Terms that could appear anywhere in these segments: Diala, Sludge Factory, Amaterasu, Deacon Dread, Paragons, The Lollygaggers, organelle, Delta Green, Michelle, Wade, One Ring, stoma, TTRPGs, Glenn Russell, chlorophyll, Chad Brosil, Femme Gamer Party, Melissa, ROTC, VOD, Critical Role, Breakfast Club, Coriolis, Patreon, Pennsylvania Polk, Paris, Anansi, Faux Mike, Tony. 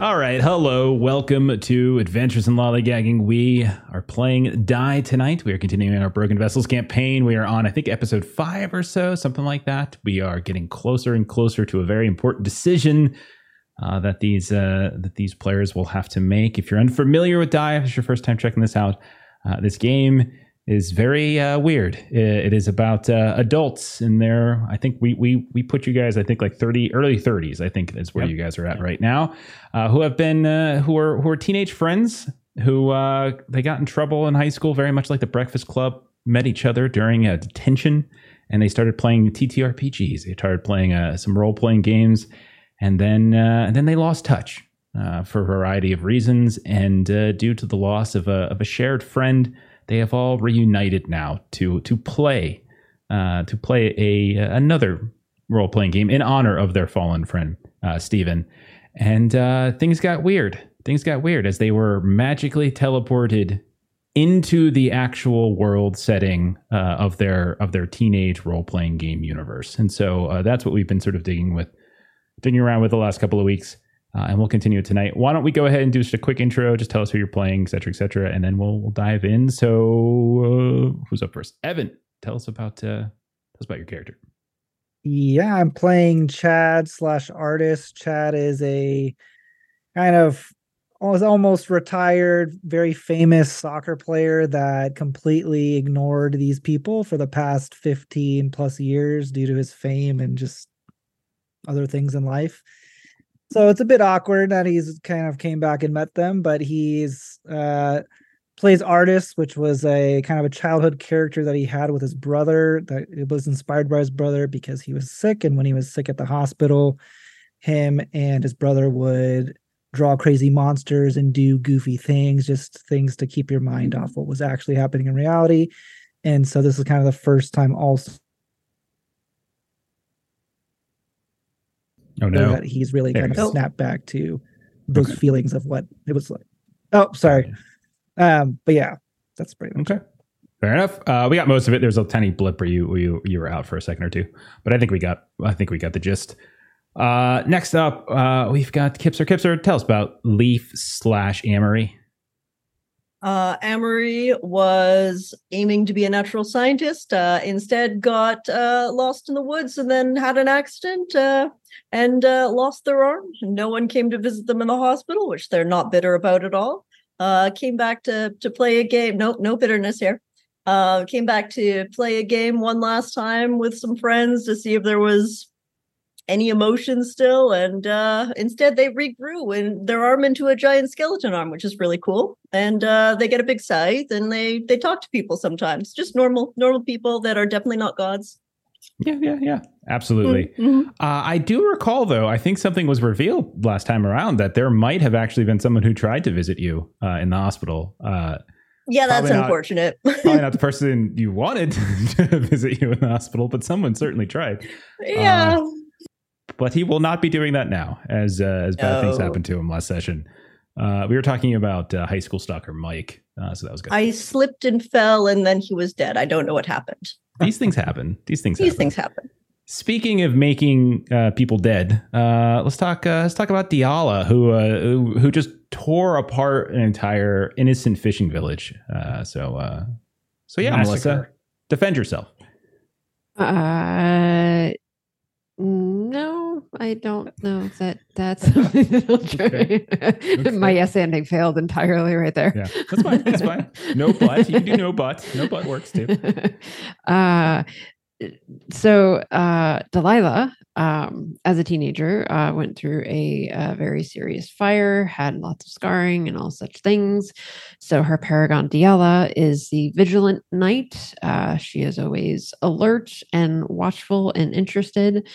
All right, hello, welcome to Adventures in Lollygagging. We are playing Die tonight. We are continuing our Broken Vessels campaign. We are on, I think, episode 5 or so, something like that. We are getting closer and closer to a very important decision that these players will have to make. If you're unfamiliar with Die, if it's your first time checking this out, this game is very weird. It is about adults in their, I think we put you guys, I think like 30, early 30s, I think is where you guys are at right now, who are teenage friends who they got in trouble in high school, very much like the Breakfast Club, met each other during a detention, and they started playing TTRPGs. They started playing some role-playing games, and then they lost touch for a variety of reasons, and due to the loss of a shared friend, they have all reunited now to play another role-playing game in honor of their fallen friend, Stephen. And things got weird. Things got weird as they were magically teleported into the actual world setting of their teenage role-playing game universe. And so that's what we've been sort of digging around with the last couple of weeks. And we'll continue tonight. Why don't we go ahead and do just a quick intro? Just tell us who you're playing, et cetera, and then we'll dive in. So, who's up first? Evan, tell us about your character. Yeah, I'm playing Chad/artist. Chad is a kind of almost retired, very famous soccer player that completely ignored these people for the past 15 plus years due to his fame and just other things in life. So it's a bit awkward that he's kind of came back and met them, but he's plays Artist, which was a kind of a childhood character that he had with his brother, that it was inspired by his brother because he was sick. And when he was sick at the hospital, him and his brother would draw crazy monsters and do goofy things, just things to keep your mind off what was actually happening in reality. And so this is kind of the first time also. Oh, no. That he's really there kind of snapped back to those feelings of what it was like. Oh, sorry. But yeah, that's pretty much it. Fair enough. We got most of it. There's a tiny blip where you were out for a second or two, but I think we got the gist. Next up, we've got Kipser. Kipser, tell us about Leaf/Amory. Amory was aiming to be a natural scientist, instead got lost in the woods and then had an accident and lost their arm. No one came to visit them in the hospital, which they're not bitter about at all. Came back to play a game. No bitterness here. Came back to play a game one last time with some friends to see if there was any emotion still, and instead they regrew and their arm into a giant skeleton arm, which is really cool. And they get a big scythe, and they talk to people sometimes, just normal people that are definitely not gods. Yeah, absolutely. Mm-hmm. I do recall, though, I think something was revealed last time around that there might have actually been someone who tried to visit you in the hospital. Yeah, that's unfortunate. Probably not the person you wanted to visit you in the hospital, but someone certainly tried. Yeah. But he will not be doing that now, as bad things happened to him last session. We were talking about high school stalker Mike, so that was good. I slipped and fell, and then he was dead. I don't know what happened. These things happen. Speaking of making people dead, let's talk about Diala, who just tore apart an entire innocent fishing village. So yeah, Melissa, defend yourself. No, I don't know that's something that'll try. Okay. My yes ending failed entirely right there. Yeah, that's fine. No but. You can do no but. No but works too. So Delilah, as a teenager, went through a very serious fire, had lots of scarring and all such things. So her paragon Diala is the vigilant knight. She is always alert and watchful and interested.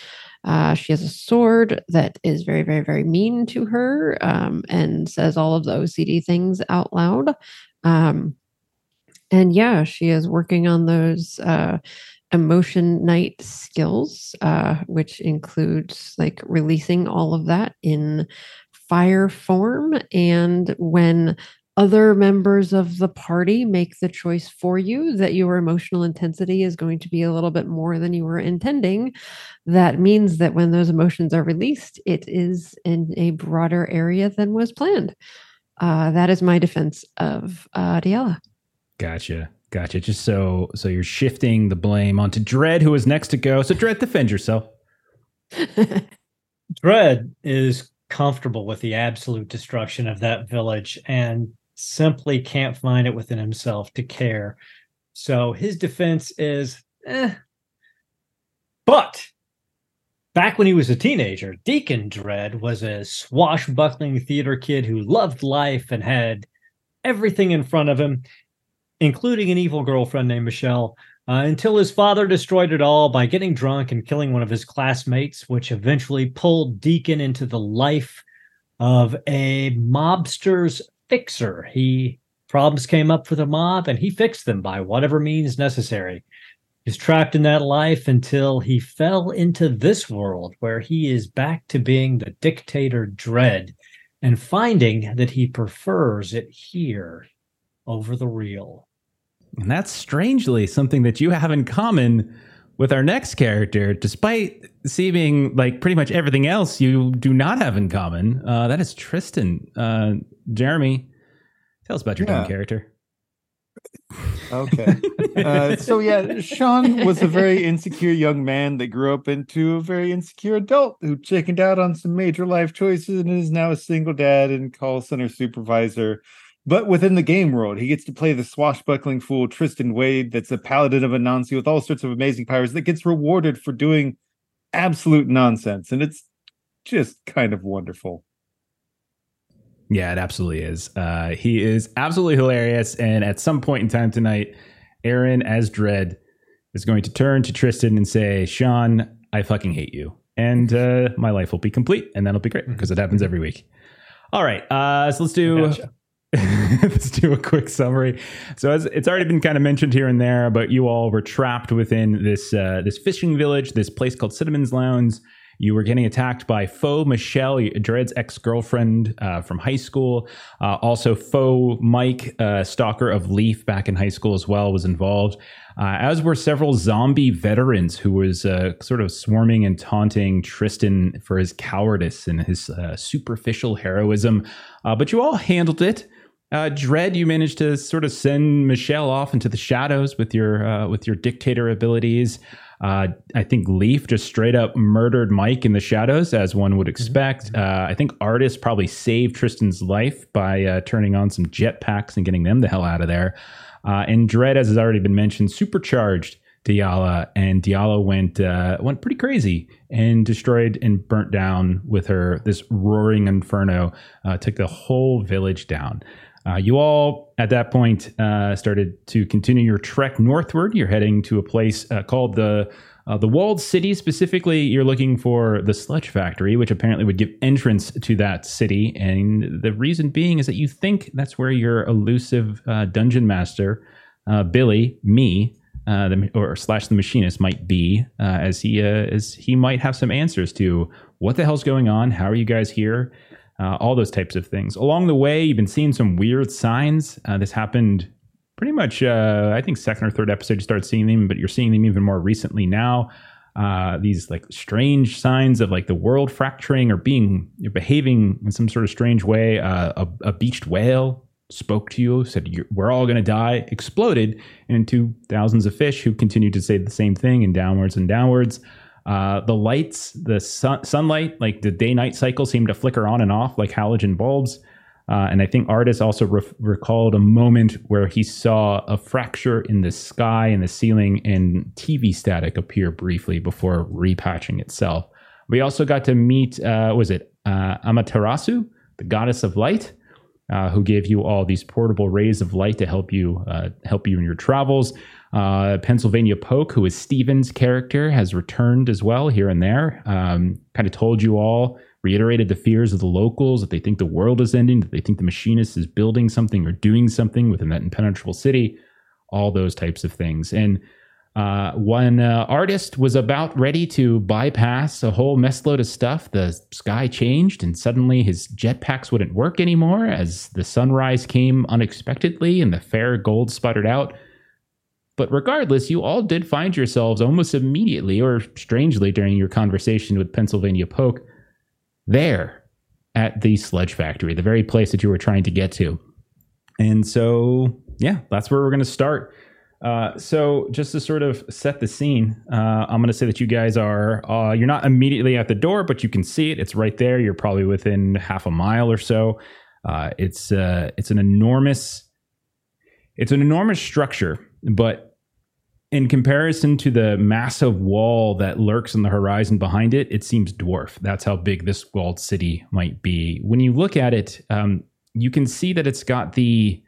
She has a sword that is very, very, very mean to her, and says all of the OCD things out loud. And yeah, she is working on those emotion night skills, which includes like releasing all of that in fire form. And when Other members of the party make the choice for you that your emotional intensity is going to be a little bit more than you were intending. That means that when those emotions are released, it is in a broader area than was planned. That is my defense of Diala. Gotcha. Just so you're shifting the blame onto Dread, who is next to go. So Dread, defend yourself. Dread is comfortable with the absolute destruction of that village and simply can't find it within himself to care. So his defense is, But back when he was a teenager, Deacon Dread was a swashbuckling theater kid who loved life and had everything in front of him, including an evil girlfriend named Michelle, until his father destroyed it all by getting drunk and killing one of his classmates, which eventually pulled Deacon into the life of a mobster's fixer. Problems came up for the mob, and he fixed them by whatever means necessary. He's trapped in that life until he fell into this world, where he is back to being the dictator Dread, and finding that he prefers it here over the real. And that's strangely something that you have in common with our next character. Despite seeming like pretty much everything else you do not have in common. That is Tristan. Jeremy, tell us about your dumb character. Okay. Sean was a very insecure young man that grew up into a very insecure adult who chickened out on some major life choices and is now a single dad and call center supervisor. But within the game world, he gets to play the swashbuckling fool Tristan Wade, that's a paladin of Anansi with all sorts of amazing powers, that gets rewarded for doing absolute nonsense. And it's just kind of wonderful. Yeah, it absolutely is. He is absolutely hilarious. And at some point in time tonight, Aaron as Dread is going to turn to Tristan and say, Sean, I fucking hate you. And my life will be complete. And that'll be great because it happens every week. All right. So let's do... Gotcha. Let's do a quick summary. So as it's already been kind of mentioned here and there, but you all were trapped within this this fishing village, this place called Cinnamon's Lounge. You were getting attacked by Faux Michelle, Dread's ex-girlfriend from high school. Also Faux Mike, stalker of Leaf back in high school as well, was involved. As were several zombie veterans who was sort of swarming and taunting Tristan for his cowardice and his superficial heroism. But you all handled it. Dread, you managed to sort of send Michelle off into the shadows with your dictator abilities. I think Leaf just straight up murdered Mike in the shadows, as one would expect. I think Artist probably saved Tristan's life by turning on some jetpacks and getting them the hell out of there. And Dread, as has already been mentioned, supercharged Diala, and Diala went pretty crazy and destroyed and burnt down with her this roaring inferno. Took the whole village down. You all, at that point, started to continue your trek northward. You're heading to a place called the Walled City. Specifically, you're looking for the Sludge Factory, which apparently would give entrance to that city. And the reason being is that you think that's where your elusive dungeon master, Billy, the Machinist, might be, as he might have some answers to what the hell's going on, how are you guys here? All those types of things. Along the way, you've been seeing some weird signs. This happened pretty much, I think, second or third episode you started seeing them, but you're seeing them even more recently now. These like strange signs of like the world fracturing or behaving in some sort of strange way. A beached whale spoke to you, said, we're all going to die, exploded into thousands of fish who continued to say the same thing and downwards and downwards. The lights, the sunlight, like the day-night cycle seemed to flicker on and off like halogen bulbs. And I think Artis also recalled a moment where he saw a fracture in the sky and the ceiling and TV static appear briefly before repatching itself. We also got to meet, Amaterasu, the goddess of light, who gave you all these portable rays of light to help you in your travels. Pennsylvania Polk, who is Stephen's character, has returned as well here and there. Kind of told you all, reiterated the fears of the locals, that they think the world is ending, that they think the Machinist is building something or doing something within that impenetrable city, all those types of things. And One artist was about ready to bypass a whole messload of stuff. The sky changed, and suddenly his jetpacks wouldn't work anymore as the sunrise came unexpectedly and the fair gold sputtered out. But regardless, you all did find yourselves almost immediately, or strangely during your conversation with Pennsylvania Polk, there at the Sludge Factory, the very place that you were trying to get to. And so, yeah, that's where we're going to start. So just to sort of set the scene, I'm going to say that you guys are, you're not immediately at the door, but you can see it. It's right there. You're probably within half a mile or so. It's an enormous structure, but in comparison to the massive wall that lurks on the horizon behind it, it seems dwarf. That's how big this walled city might be. When you look at it, you can see that it's got the,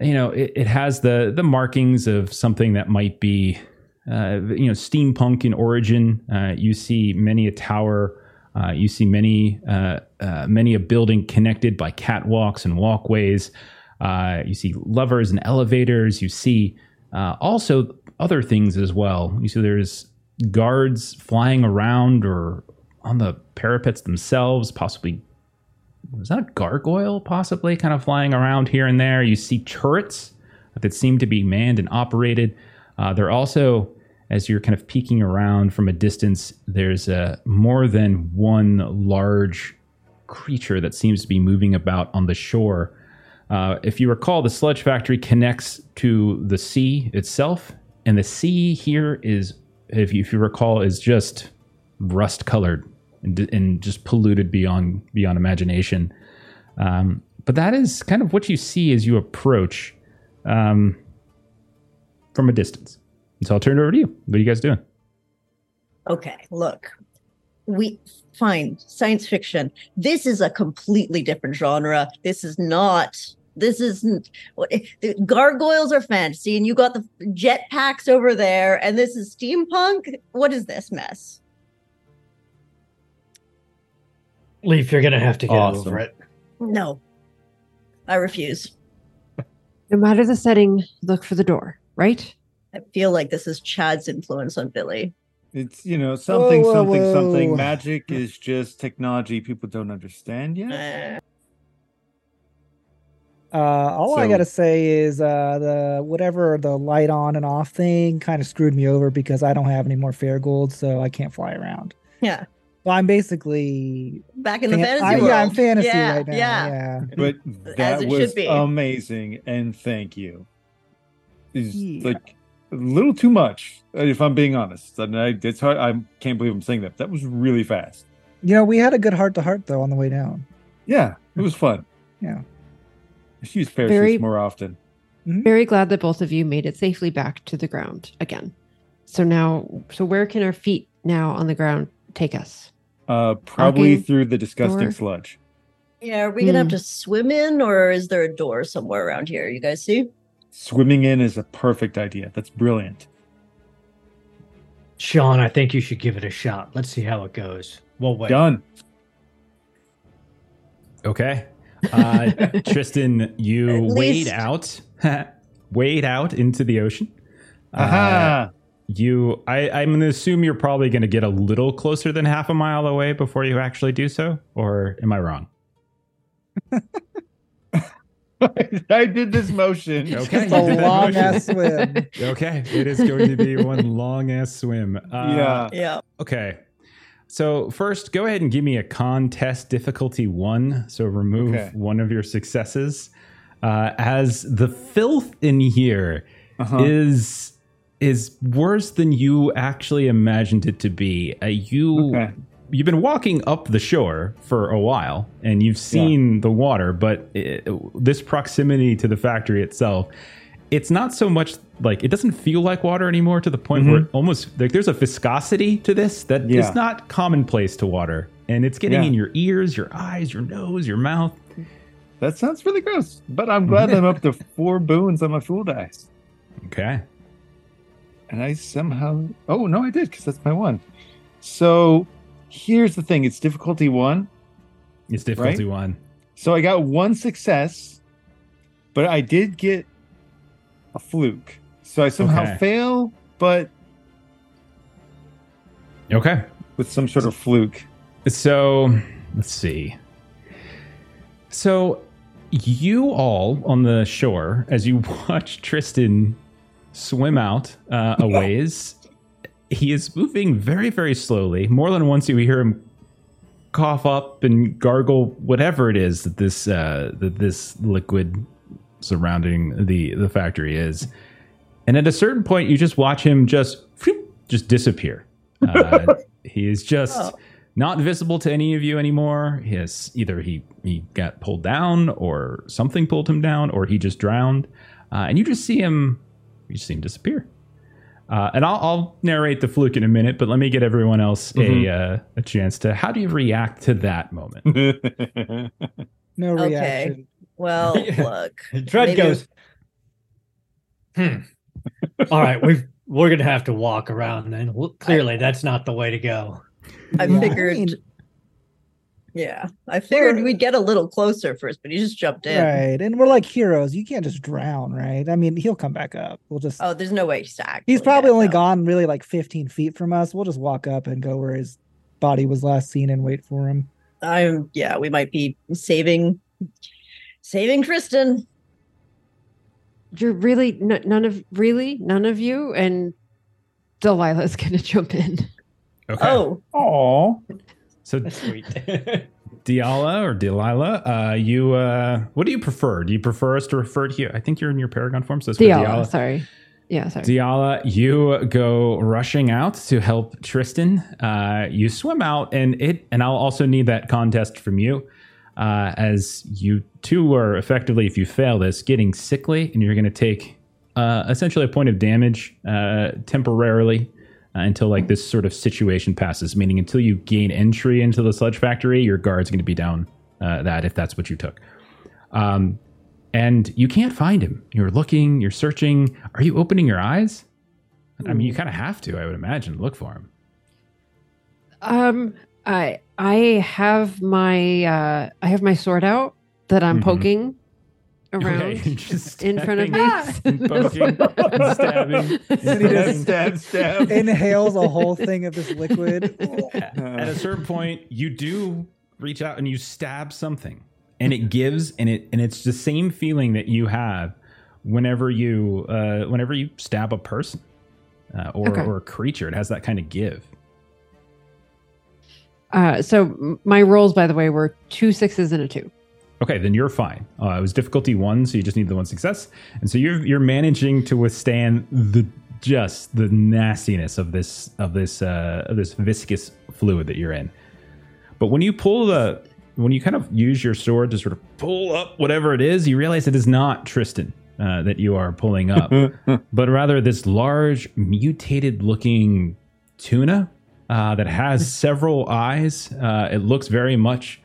it has the markings of something that might be, steampunk in origin. You see many a tower. You see many a building connected by catwalks and walkways. You see levers and elevators. You see also other things as well. You see there's guards flying around or on the parapets themselves, possibly. Was that a gargoyle possibly kind of flying around here and there? You see turrets that seem to be manned and operated. They're also, as you're kind of peeking around from a distance, there's more than one large creature that seems to be moving about on the shore. If you recall, the Sludge Factory connects to the sea itself. And the sea here is, if you recall, is just rust colored. And just polluted beyond imagination. But that is kind of what you see as you approach from a distance. And so I'll turn it over to you. What are you guys doing? Okay, look. Science fiction. This is a completely different genre. This isn't. Gargoyles are fantasy, and you got the jetpacks over there, and this is steampunk? What is this mess? Leaf, you're going to have to get over it. No, I refuse. No matter the setting, look for the door, right? I feel like this is Chad's influence on Billy. It's, something. Magic is just technology people don't understand yet. I got to say is whatever the light on and off thing kind of screwed me over because I don't have any more fair gold, so I can't fly around. Yeah. Well, I'm basically back in the fantasy world. Yeah, I'm fantasy right now. Yeah. But that was amazing, and thank you. It's like a little too much, if I'm being honest. And it's hard. I can't believe I'm saying that. That was really fast. We had a good heart-to-heart, though, on the way down. Yeah, it was fun. Yeah. I should use parachutes more often. Very glad that both of you made it safely back to the ground again. So where can our feet now on the ground take us? Probably through the disgusting sludge. Yeah, are we gonna have to swim in, or is there a door somewhere around here? You guys see? Swimming in is a perfect idea. That's brilliant. Sean, I think you should give it a shot. Let's see how it goes. Well, wait. Done. Okay. Tristan, you wade out into the ocean. Aha! I'm going to assume you're probably going to get a little closer than half a mile away before you actually do so, or am I wrong? I did this motion. Okay, it's a long-ass swim. Okay, it is going to be one long-ass swim. Yeah. Okay, so first, go ahead and give me a contest difficulty 1, so remove one of your successes. As the filth in here is worse than you actually imagined it to be. You've been walking up the shore for a while, and you've seen the water, but this proximity to the factory itself, it's not so much like, it doesn't feel like water anymore, to the point where it almost, like, there's a viscosity to this that is not commonplace to water, and it's getting in your ears, your eyes, your nose, your mouth. That sounds really gross, but I'm glad I'm up to 4 boons on my fool dice. Okay. And I somehow... Oh, no, I did, because that's my 1. So, here's the thing. It's difficulty 1. It's difficulty 1. So, I got 1 success, but I did get a fluke. So, I somehow fail but okay, with some sort of fluke. So let's see. So you all on the shore, as you watch Tristan swim out a ways, he is moving very, very slowly. More than once you hear him cough up and gargle whatever it is that this liquid surrounding the factory is. And at a certain point, you just watch him just disappear. He is just not visible to any of you anymore. He has, either he got pulled down or something pulled him down, or he just drowned. And you just see him disappear. And I'll narrate the fluke in a minute, but let me get everyone else a chance to, how do you react to that moment? No reaction. Okay. Well, look. Dread goes, all right, we're going to have to walk around then. Clearly, that's not the way to go. I figured we'd get a little closer first, but he just jumped in. Right, and we're like heroes. You can't just drown, right? I mean, he'll come back up. We'll just... Oh, there's no way he's actually... He's probably only gone really like 15 feet from us. We'll just walk up and go where his body was last seen and wait for him. Yeah, we might be saving Tristan. You're really... None of you? And Delilah's going to jump in. Okay. Oh. Aww. So that's sweet. Delilah, what do you prefer? Do you prefer us to refer to you? I think you're in your Paragon form, so that's Diala. Sorry. Yeah, sorry. Diala, you go rushing out to help Tristan. You swim out, and I'll also need that contest from you, as you two are effectively, if you fail this, getting sickly, and you're going to take essentially a point of damage temporarily. Until like this sort of situation passes, meaning until you gain entry into the sludge factory, your guard's going to be down that if that's what you took. And you can't find him. You're looking, you're searching. Are you opening your eyes? I mean, you kind of have to, I would imagine, look for him. I have my sword out that I'm poking around just in front of me, and poking, and stabbing, and he just stab. Inhales a whole thing of this liquid. At a certain point, you do reach out and you stab something, and it gives, and it's the same feeling that you have whenever you stab a person or a creature. It has that kind of give. So my rolls, by the way, were 2 6s and a 2. Okay, then you're fine. It was difficulty 1, so you just need the 1 success. And so you're managing to withstand the nastiness of this viscous fluid that you're in. But when you use your sword to sort of pull up whatever it is, you realize it is not Tristan that you are pulling up, but rather this large mutated-looking tuna that has several eyes. It looks very much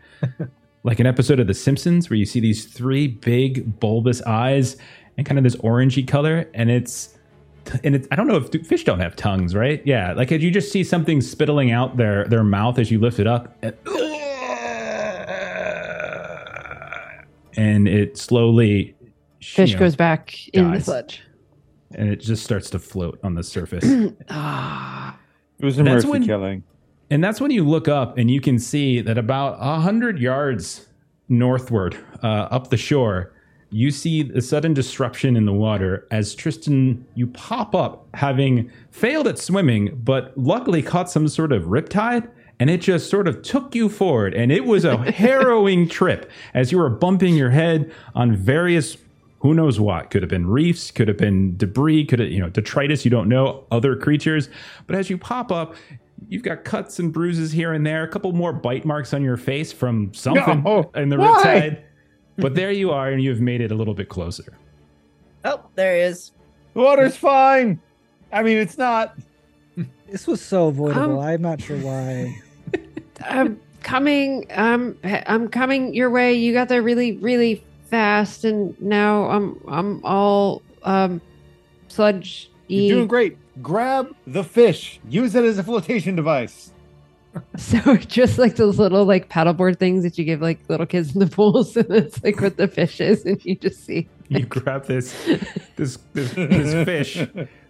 like an episode of The Simpsons where you see these 3 big bulbous eyes and kind of this orangey color. And it's I don't know if fish don't have tongues, right? Yeah. Like you just see something spittling out their mouth as you lift it up, and it slowly goes back dies in the sludge, and it just starts to float on the surface. It was a mercy killing. And that's when you look up and you can see that about 100 yards northward, up the shore, you see the sudden disruption in the water as Tristan, you pop up, having failed at swimming, but luckily caught some sort of riptide, and it just sort of took you forward. And it was a harrowing trip as you were bumping your head on various, who knows what, could have been reefs, could have been debris, could have, detritus, you don't know, other creatures. But as you pop up, you've got cuts and bruises here and there, a couple more bite marks on your face from something in the riptide. But there you are, and you've made it a little bit closer. Oh, there he is. The water's fine. I mean, it's not. This was so avoidable. I'm not sure why. I'm coming your way. You got there really, really fast, and now I'm all sludge. You're doing great. Grab the fish. Use it as a flotation device. So just like those little paddleboard things that you give little kids in the pool. So that's what the fish is, and you just see. You grab this fish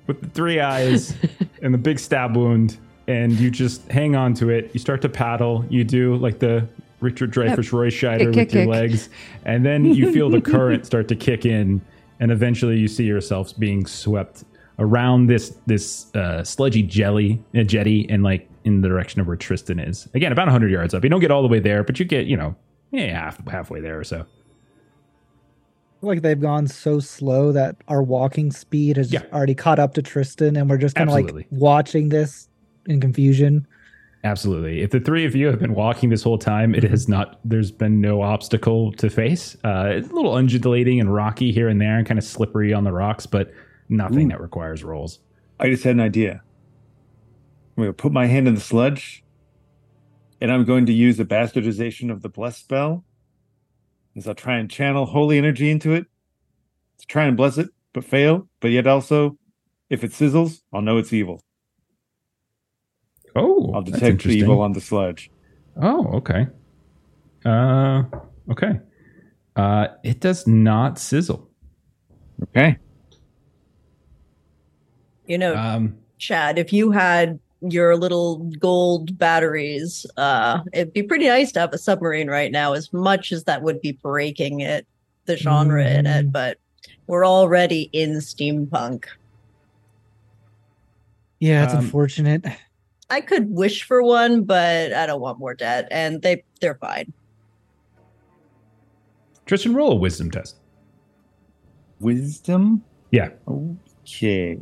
with the three eyes and the big stab wound, and you just hang on to it. You start to paddle. You do like the Richard Dreyfuss, Roy Scheider with your legs, and then you feel the current start to kick in, and eventually you see yourselves being swept around this sludgy jetty, and like in the direction of where Tristan is. Again, about 100 yards up. You don't get all the way there, but you get, halfway there or so. Like they've gone so slow that our walking speed has already caught up to Tristan, and we're just kind of like watching this in confusion. Absolutely. If the three of you have been walking this whole time, there's been no obstacle to face. It's a little undulating and rocky here and there and kind of slippery on the rocks, but nothing that requires rolls. I just had an idea. I'm going to put my hand in the sludge, and I'm going to use the bastardization of the bless spell. Is I'll try and channel holy energy into it to try and bless it, but fail. But yet also, if it sizzles, I'll know it's evil. Oh, I'll detect the evil on the sludge. Oh, okay. Okay. It does not sizzle. Okay. Chad, if you had your little gold batteries, it'd be pretty nice to have a submarine right now, as much as that would be breaking it, the genre in it, but we're already in steampunk. Yeah, it's unfortunate. I could wish for one, but I don't want more debt, and they're fine. Tristan, roll a wisdom test. Wisdom? Yeah. Okay.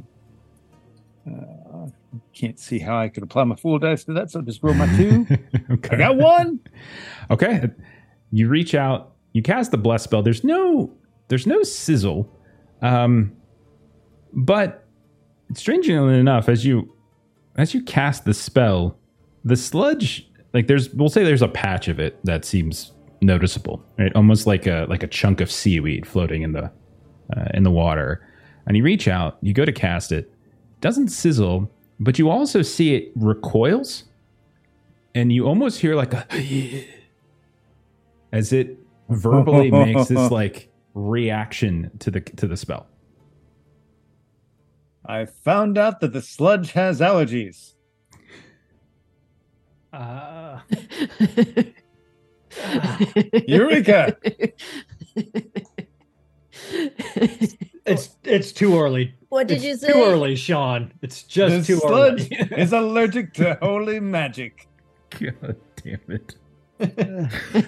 Can't see how I could apply my full dice to that, so I'll just roll my 2. Okay. I got 1. Okay. You reach out, you cast the bless spell. There's no sizzle. But strangely enough, as you cast the spell, the sludge, like we'll say there's a patch of it that seems noticeable, right? Almost like a chunk of seaweed floating in the water. And you reach out, you go to cast it, doesn't sizzle, but you also see it recoils, and you almost hear like a as it verbally makes this like reaction to the spell. I found out that the sludge has allergies. Eureka! It's too early. What did you say? Too early, Sean. It's just too early. The sludge is allergic to holy magic. God damn it.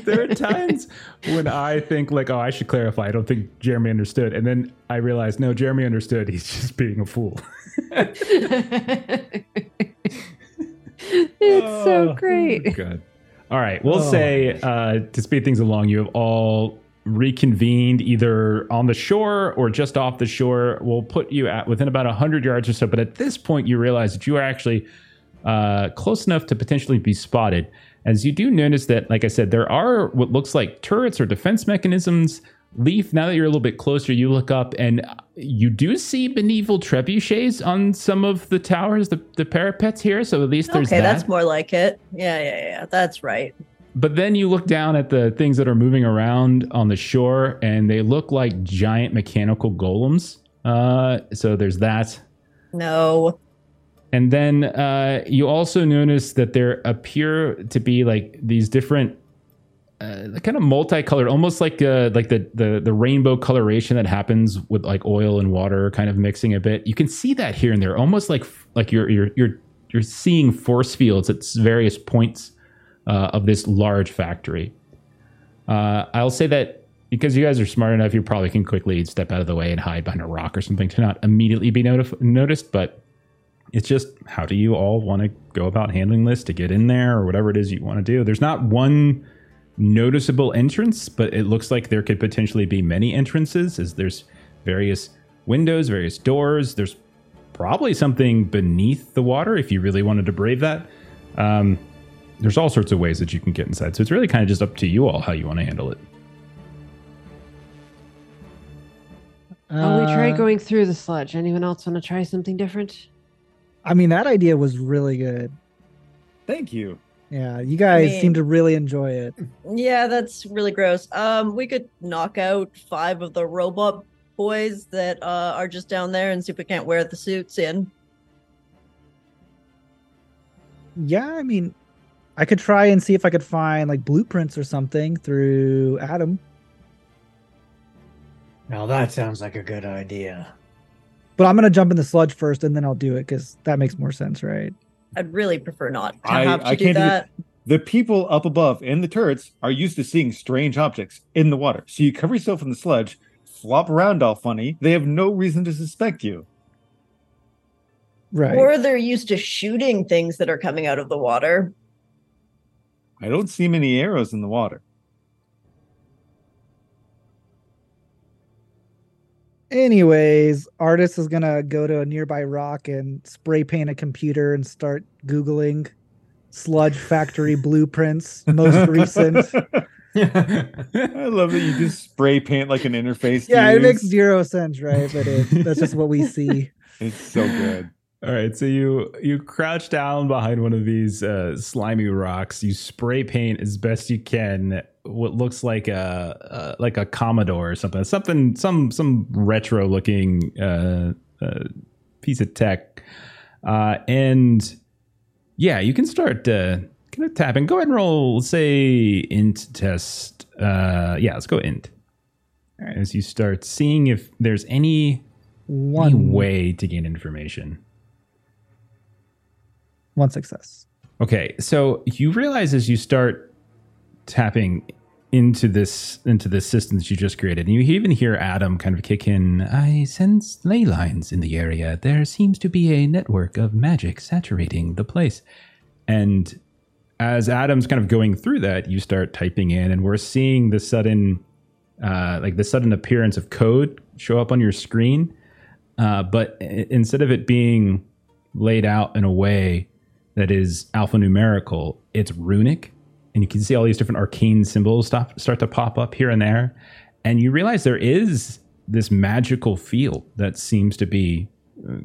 There are times when I think like, I should clarify. I don't think Jeremy understood. And then I realized, no, Jeremy understood. He's just being a fool. It's so great. Oh, God. All right. We'll say, to speed things along, you have all reconvened either on the shore or just off the shore. We'll put you at within about 100 yards or so. But at this point, you realize that you are actually close enough to potentially be spotted. As you do notice that, like I said, there are what looks like turrets or defense mechanisms. Leaf, now that you're a little bit closer, you look up and you do see medieval trebuchets on some of the towers, the parapets here. So at least there's that. Okay, that's more like it. Yeah. That's right. But then you look down at the things that are moving around on the shore, and they look like giant mechanical golems. So there's that. No. And then you also notice that there appear to be like these different kind of multicolored, almost like the rainbow coloration that happens with like oil and water kind of mixing a bit. You can see that here and there, almost like you're seeing force fields at various points of this large factory. I'll say that because you guys are smart enough, you probably can quickly step out of the way and hide behind a rock or something to not immediately be noticed, but. It's just, how do you all want to go about handling this to get in there or whatever it is you want to do? There's not one noticeable entrance, but it looks like there could potentially be many entrances, as there's various windows, various doors. There's probably something beneath the water if you really wanted to brave that. There's all sorts of ways that you can get inside. So it's really kind of just up to you all how you want to handle it. We try going through the sludge. Anyone else want to try something different? I mean, that idea was really good. Thank you. Yeah, you guys seem to really enjoy it. Yeah, that's really gross. We could knock out 5 of the robot boys that are just down there and see if we can't wear the suits in. Yeah, I mean, I could try and see if I could find like blueprints or something through Adam. Now that sounds like a good idea. But I'm going to jump in the sludge first and then I'll do it because that makes more sense, right? I'd really prefer not to have to do that. The people up above in the turrets are used to seeing strange objects in the water. So you cover yourself in the sludge, flop around all funny. They have no reason to suspect you. Right. Or they're used to shooting things that are coming out of the water. I don't see many arrows in the water. Anyways, Artis is going to go to a nearby rock and spray paint a computer and start Googling Sludge Factory blueprints, most recent. I love that you just spray paint like an interface. Yeah, it makes 0 sense, right? But that's just what we see. It's so good. All right, so you crouch down behind one of these slimy rocks. You spray paint as best you can what looks like a Commodore or something, some retro looking piece of tech, and yeah, you can start kind of tapping. Go ahead and roll, say, int test. Yeah, let's go int. All right, as you start seeing if there's any way to gain information. 1 success. Okay, so you realize as you start tapping into this system that you just created, and you even hear Adam kind of kick in, I sense ley lines in the area. There seems to be a network of magic saturating the place. And as Adam's kind of going through that, you start typing in, and we're seeing the sudden, appearance of code show up on your screen. But instead of it being laid out in a way that is alphanumerical, it's runic, and you can see all these different arcane symbols start to pop up here and there, and you realize there is this magical field that seems to be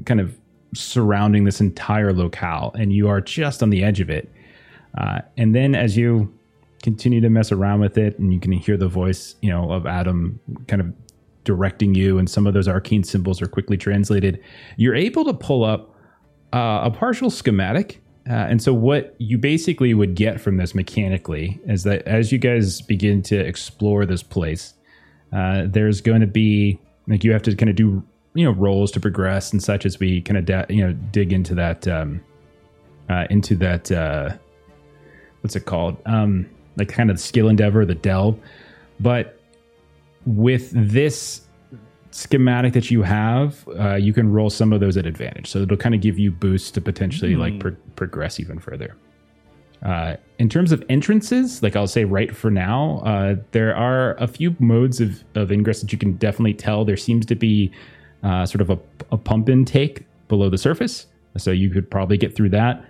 kind of surrounding this entire locale, and you are just on the edge of it. And then as you continue to mess around with it, and you can hear the voice, of Adam kind of directing you, and some of those arcane symbols are quickly translated, you're able to pull up a partial schematic. And so what you basically would get from this mechanically is that as you guys begin to explore this place, there's going to be, you have to kind of do, rolls to progress and such as we kind of, dig into that, what's it called? Kind of the skill endeavor, the delve. But with this schematic that you have, you can roll some of those at advantage, so it'll kind of give you boosts to potentially progress even further. In terms of entrances, I'll say right for now, there are a few modes of ingress that you can definitely tell. There seems to be sort of a pump intake below the surface, so you could probably get through that.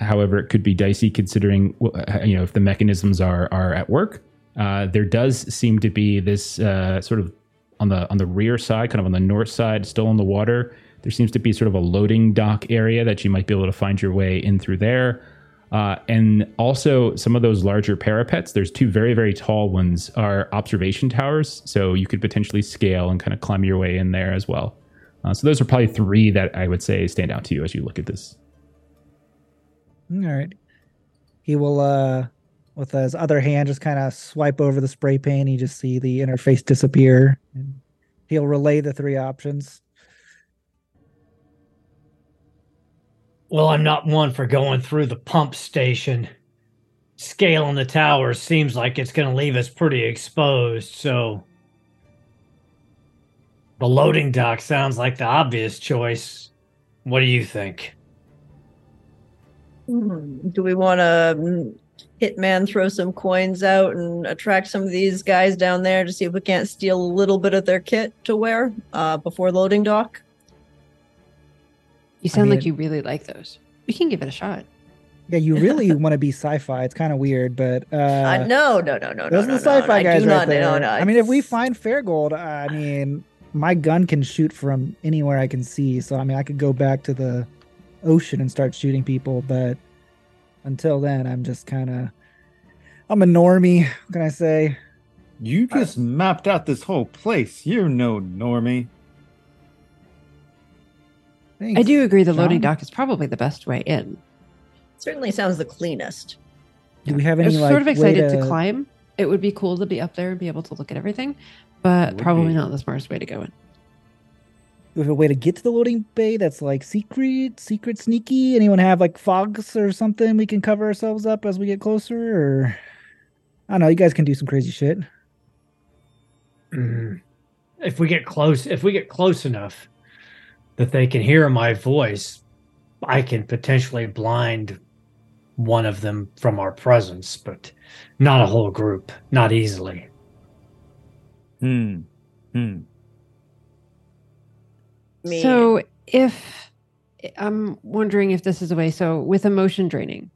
However, it could be dicey considering if the mechanisms are at work. There does seem to be this sort of on the rear side, kind of on the north side, still in the water, there seems to be sort of a loading dock area that you might be able to find your way in through there. And also some of those larger parapets, there's 2 very, very tall ones, are observation towers. So you could potentially scale and kind of climb your way in there as well. So those are probably 3 that I would say stand out to you as you look at this. All right. He will... with his other hand, just kind of swipe over the spray paint. You just see the interface disappear. And he'll relay the 3 options. Well, I'm not one for going through the pump station. Scaling the tower seems like it's going to leave us pretty exposed, so... The loading dock sounds like the obvious choice. What do you think? Do we want to... Hitman throw some coins out and attract some of these guys down there to see if we can't steal a little bit of their kit to wear before loading dock? You sound like you really like those. We can give it a shot. Yeah, you really want to be sci-fi. It's kind of weird, but... No. Those are the sci-fi guys right there. No. I mean, if we find Fairgold, my gun can shoot from anywhere I can see. So, I could go back to the ocean and start shooting people, but... Until then, I'm a normie. What can I say? You just mapped out this whole place. You're no normie. Thanks, I do agree the loading dock is probably the best way in. Certainly sounds the cleanest. Do we have any? I'm sort of excited to climb. It would be cool to be up there and be able to look at everything, but probably not the smartest way to go in. Do we have a way to get to the loading bay that's like secret, sneaky? Anyone have like fogs or something we can cover ourselves up as we get closer? Or I don't know. You guys can do some crazy shit. If we get close enough that they can hear my voice, I can potentially blind one of them from our presence, but not a whole group, not easily. So if I'm wondering if this is a way, so with emotion draining,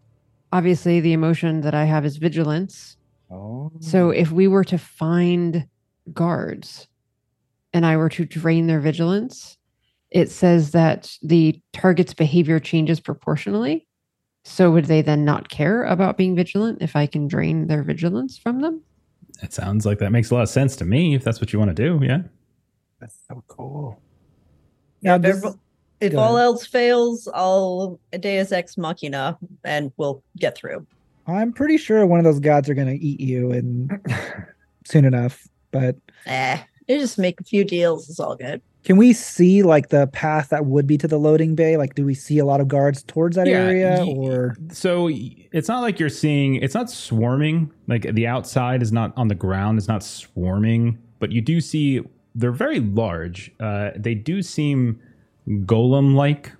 obviously the emotion that I have is vigilance. Oh. So if we were to find guards and I were to drain their vigilance, it says that the target's behavior changes proportionally. So would they then not care about being vigilant if I can drain their vigilance from them? It sounds like that makes a lot of sense to me, if that's what you want to do, yeah. That's so cool. Now, if all else fails, I'll Deus Ex Machina and we'll get through. I'm pretty sure one of those gods are going to eat you and soon enough, but... You just make a few deals, it's all good. Can we see like the path that would be to the loading bay? Like, do we see a lot of guards towards that area? Or so it's not like you're seeing. It's not swarming. Like the outside is not on the ground. It's not swarming. But you do see they're very large. They do seem golem-like,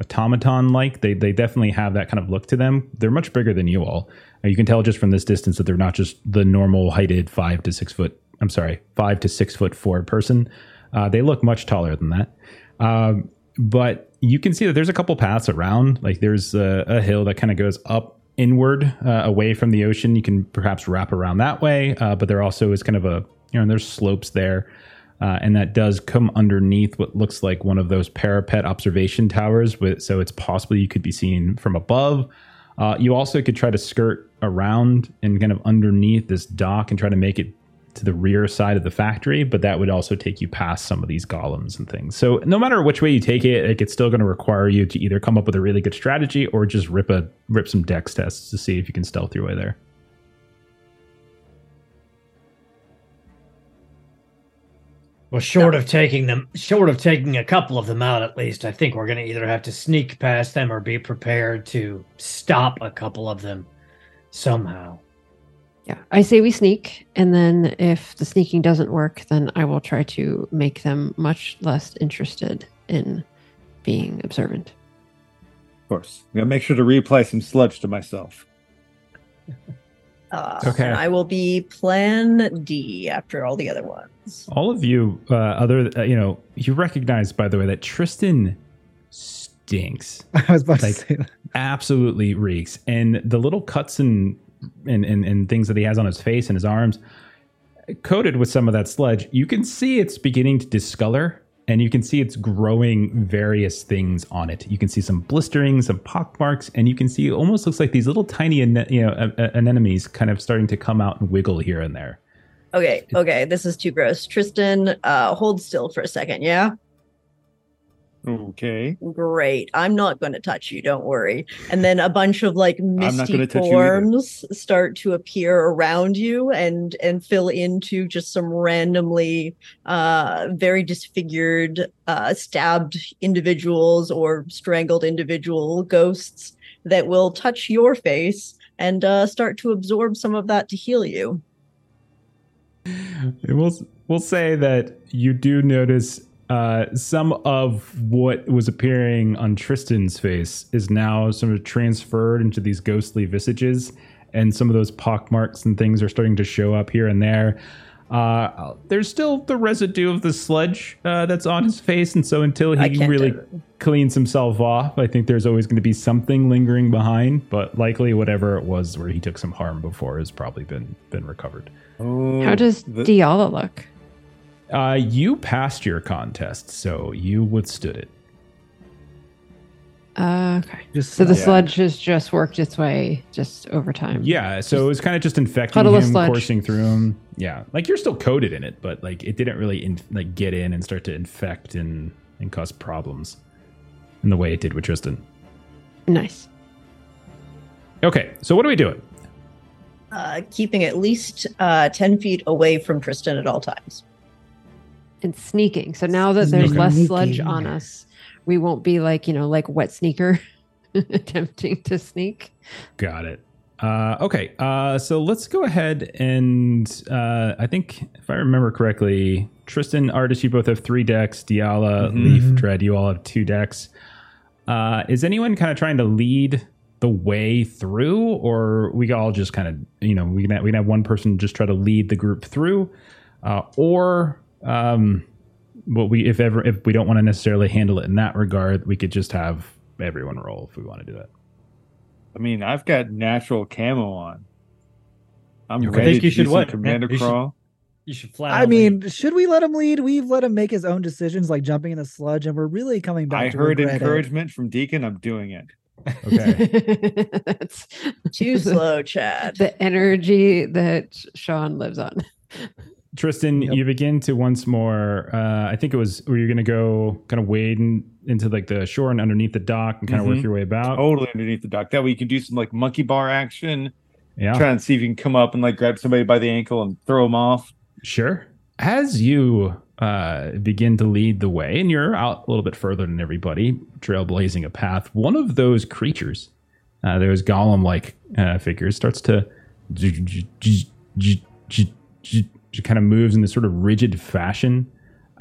automaton-like. They definitely have that kind of look to them. They're much bigger than you all. You can tell just from this distance that they're not just the normal heighted 5 to 6 foot. I'm sorry, 5 to 6 foot 4 person. They look much taller than that. But you can see that there's a couple paths around. Like there's a hill that kind of goes up inward away from the ocean. You can perhaps wrap around that way. But there also is kind of a, you know, there's slopes there. And that does come underneath what looks like one of those parapet observation towers. So it's possible you could be seen from above. You also could try to skirt around and kind of underneath this dock and try to make it to the rear side of the factory, but that would also take you past some of these golems and things. So no matter which way you take it, like, it's still going to require you to either come up with a really good strategy or just rip some dex tests to see if you can stealth your way there. Well, short of taking a couple of them out, at least, I think we're going to either have to sneak past them or be prepared to stop a couple of them somehow. Yeah, I say we sneak, and then if the sneaking doesn't work, then I will try to make them much less interested in being observant. Of course. I'm going to make sure to reapply some sludge to myself. Okay. I will be plan D after all the other ones. All of you, you recognize, by the way, that Tristan stinks. I was about to say that. Absolutely reeks. And the little cuts and things that he has on his face and his arms coated with some of that sludge, you can see it's beginning to discolor, and you can see it's growing various things on it. You can see some blistering, some pock marks, and you can see it almost looks like these little tiny anemones kind of starting to come out and wiggle here and there. Okay, this is too gross. Tristan, hold still for a second, yeah? Okay. Great. I'm not going to touch you. Don't worry. And then a bunch of like misty forms start to appear around you and fill into just some randomly very disfigured, stabbed individuals or strangled individual ghosts that will touch your face and start to absorb some of that to heal you. We'll say that you do notice. Some of what was appearing on Tristan's face is now sort of transferred into these ghostly visages, and some of those pock marks and things are starting to show up here and there. There's still the residue of the sludge that's on his face, and so until he really cleans himself off, I think there's always going to be something lingering behind, but likely whatever it was where he took some harm before has probably been recovered. Oh, how does Diala look? You passed your contest, so you withstood it. Okay. So the sludge has just worked its way just over time. Yeah. So it was kind of just infecting him, coursing through him. Yeah. Like you're still coated in it, but like it didn't really get in and start to infect and cause problems in the way it did with Tristan. Nice. Okay. So what are we doing? Keeping at least 10 feet away from Tristan at all times. And sneaking. So now that there's less sludge on us, we won't be like wet sneaker attempting to sneak. Got it. Okay. So let's go ahead and I think if I remember correctly, Tristan, Artist, you both have 3 decks. Diala, Leaf, Dread, you all have 2 decks. Is anyone kind of trying to lead the way through, or we all just kind of, we can have one person just try to lead the group through, if we don't want to necessarily handle it in that regard, we could just have everyone roll if we want to do that. I mean, I've got natural camo on. I'm ready. I think you should what? Commander crawl. You should flat. I mean, lead. Should we let him lead? We've let him make his own decisions, like jumping in the sludge, and we're really coming back. I heard encouragement from Deacon. I'm doing it. Okay. That's too slow, Chad. The energy that Sean lives on. Tristan, You begin to once more, I think it was where you're going to go kind of wade into like the shore and underneath the dock and kind of work your way about. Totally underneath the dock. That way you can do some like monkey bar action. Yeah. Try and see if you can come up and like grab somebody by the ankle and throw them off. Sure. As you begin to lead the way and you're out a little bit further than everybody, trailblazing a path, one of those creatures, those golem-like figures, starts to She kind of moves in this sort of rigid fashion.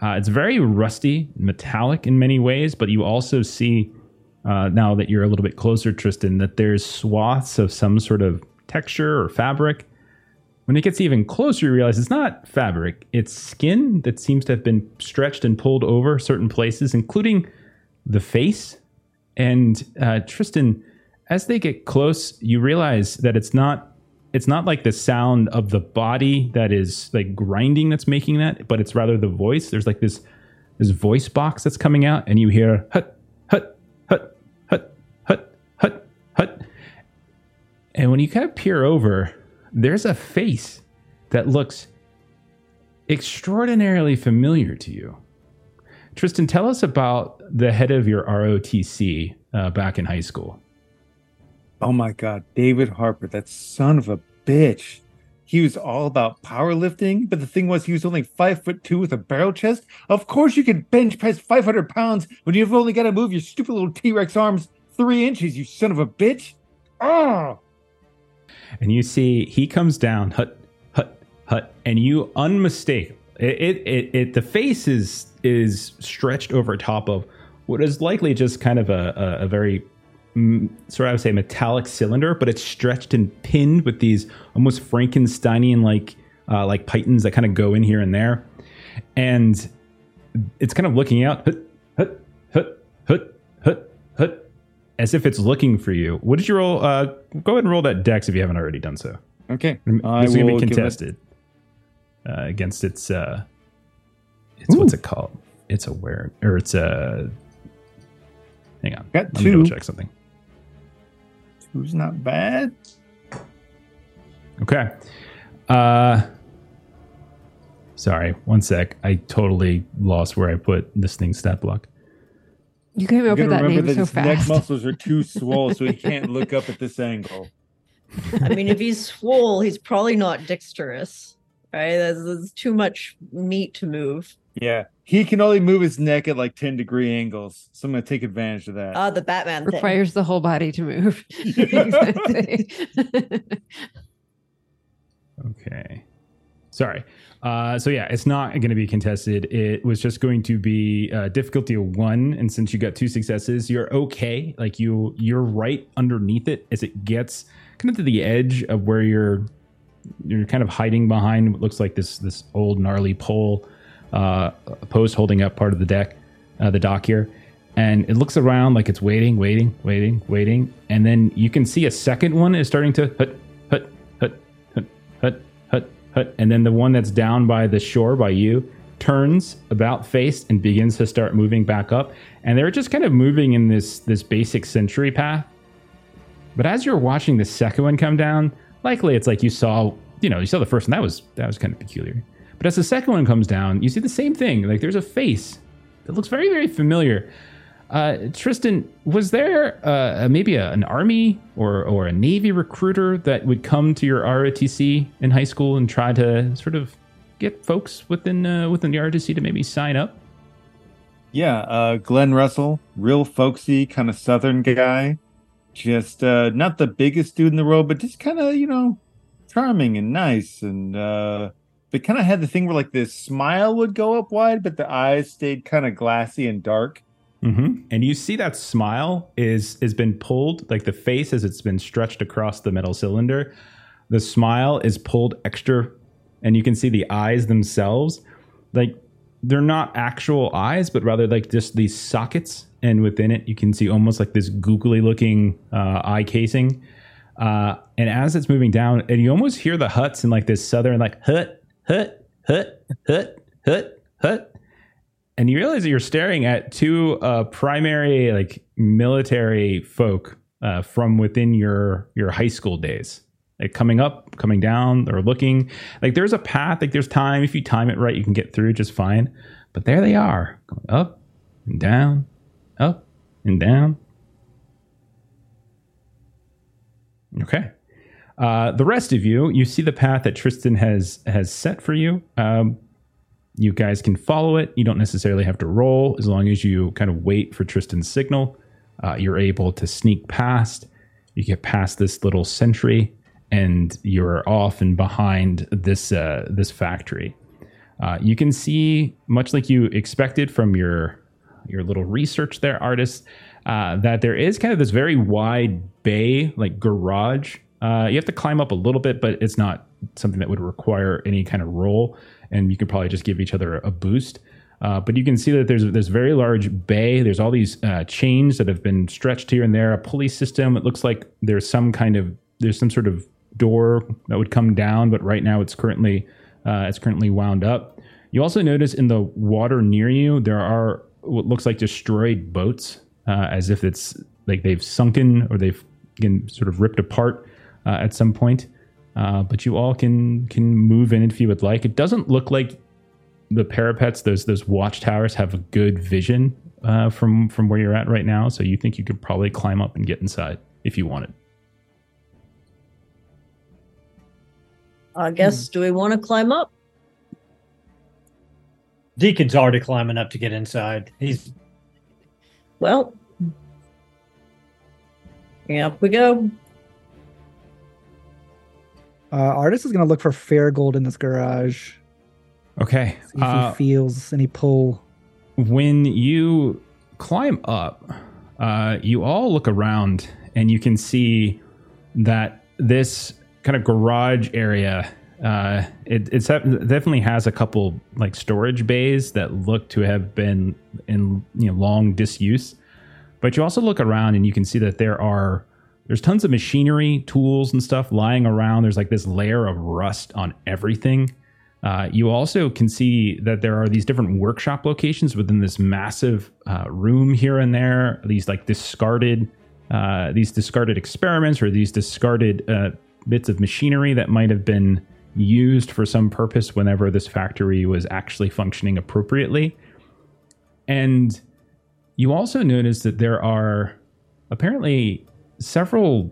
It's very rusty, metallic in many ways, but you also see now that you're a little bit closer, Tristan, that there's swaths of some sort of texture or fabric. When it gets even closer, you realize it's not fabric. It's skin that seems to have been stretched and pulled over certain places, including the face. And Tristan, as they get close, you realize that it's not like the sound of the body that is like grinding that's making that, but it's rather the voice. There's like this voice box that's coming out and you hear hut, hut, hut, hut, hut, hut, hut. And when you kind of peer over, there's a face that looks extraordinarily familiar to you. Tristan, tell us about the head of your ROTC back in high school. Oh my God, David Harper, that son of a bitch. He was all about powerlifting, but the thing was he was only 5'2" with a barrel chest. Of course you can bench press 500 pounds when you've only got to move your stupid little T-Rex arms 3 inches, you son of a bitch. Oh! And you see he comes down, hut, hut, hut, and you unmistake. The face is stretched over top of what is likely just kind of a very sort of, I would say, metallic cylinder, but it's stretched and pinned with these almost Frankensteinian like pythons that kind of go in here and there, and it's kind of looking out, hut, hut, hut, hut, hut, hut, as if it's looking for you. What did you roll? Go ahead and roll that dex if you haven't already done so. Okay, it's going to be contested against its what's it called? It's aware or it's a. Hang on, got 2. Let me double check something. Who's not bad? Okay. Sorry, one sec. I totally lost where I put this thing's stat block. You came up with that name so fast. His neck muscles are too swole, so he can't look up at this angle. I mean, if he's swole, he's probably not dexterous, right? There's too much meat to move. Yeah, he can only move his neck at like 10-degree angles, so I'm going to take advantage of that. Oh, the Batman thing. Requires the whole body to move. Exactly. Okay. Sorry. So yeah, it's not going to be contested. It was just going to be difficulty of 1, and since you got 2 successes, you're okay. Like you're right underneath it as it gets kind of to the edge of where you're kind of hiding behind what looks like this old gnarly pole. A post holding up part of the deck, the dock here, and it looks around like it's waiting, and then you can see a second one is starting to hut, hut, hut, hut, hut, hut, hut, and then the one that's down by the shore by you turns about face and begins to start moving back up. And they're just kind of moving in this basic sentry path. But as you're watching the second one come down, likely it's like you saw the first one. That was kind of peculiar. But as the second one comes down, you see the same thing. Like there's a face that looks very, very familiar. Tristan, was there maybe an army or a Navy recruiter that would come to your ROTC in high school and try to sort of get folks within the ROTC to maybe sign up? Yeah, Glenn Russell, real folksy, kind of Southern guy. Just not the biggest dude in the world, but just kind of, charming and nice. And but kind of had the thing where like this smile would go up wide, but the eyes stayed kind of glassy and dark. Mm-hmm. And you see that smile has been pulled, like the face as it's been stretched across the metal cylinder. The smile is pulled extra, and you can see the eyes themselves. Like they're not actual eyes, but rather like just these sockets. And within it, you can see almost like this googly looking eye casing. And as it's moving down, and you almost hear the huts in like this Southern like hut, hut, hut, hut, hut, hut. And you realize that you're staring at two primary like military folk from within your high school days. Like coming up, coming down, or looking. Like there's a path, like there's time. If you time it right, you can get through just fine. But there they are, going up and down, up and down. Okay. The rest of you see the path that Tristan has set for you. You guys can follow it. You don't necessarily have to roll. As long as you kind of wait for Tristan's signal, you're able to sneak past. You get past this little sentry, and you're off and behind this factory. You can see, much like you expected from your little research there, artist, that there is kind of this very wide bay, like garage. You have to climb up a little bit, but it's not something that would require any kind of roll, and you could probably just give each other a boost. But you can see that there's this very large bay. There's all these chains that have been stretched here and there, a pulley system. It looks like there's some sort of door that would come down, but right now it's currently wound up. You also notice in the water near you, there are what looks like destroyed boats, as if it's like they've sunken or they've been sort of ripped apart at some point. But you all can move in if you would like. It doesn't look like the parapets, those watchtowers, have a good vision from where you're at right now. So you think you could probably climb up and get inside if you wanted. I guess, do we want to climb up? Deacon's already climbing up to get inside. Well, yeah, we go. Artist is going to look for Fairgold in this garage. Okay. See if he feels any pull. When you climb up, you all look around and you can see that this kind of garage area, It definitely has a couple like storage bays that look to have been in long disuse, but you also look around and you can see that there's tons of machinery, tools, and stuff lying around. There's like this layer of rust on everything. You also can see that there are these different workshop locations within this massive room here and there. These like discarded experiments or these discarded bits of machinery that might have been used for some purpose whenever this factory was actually functioning appropriately. And you also notice that there are apparently four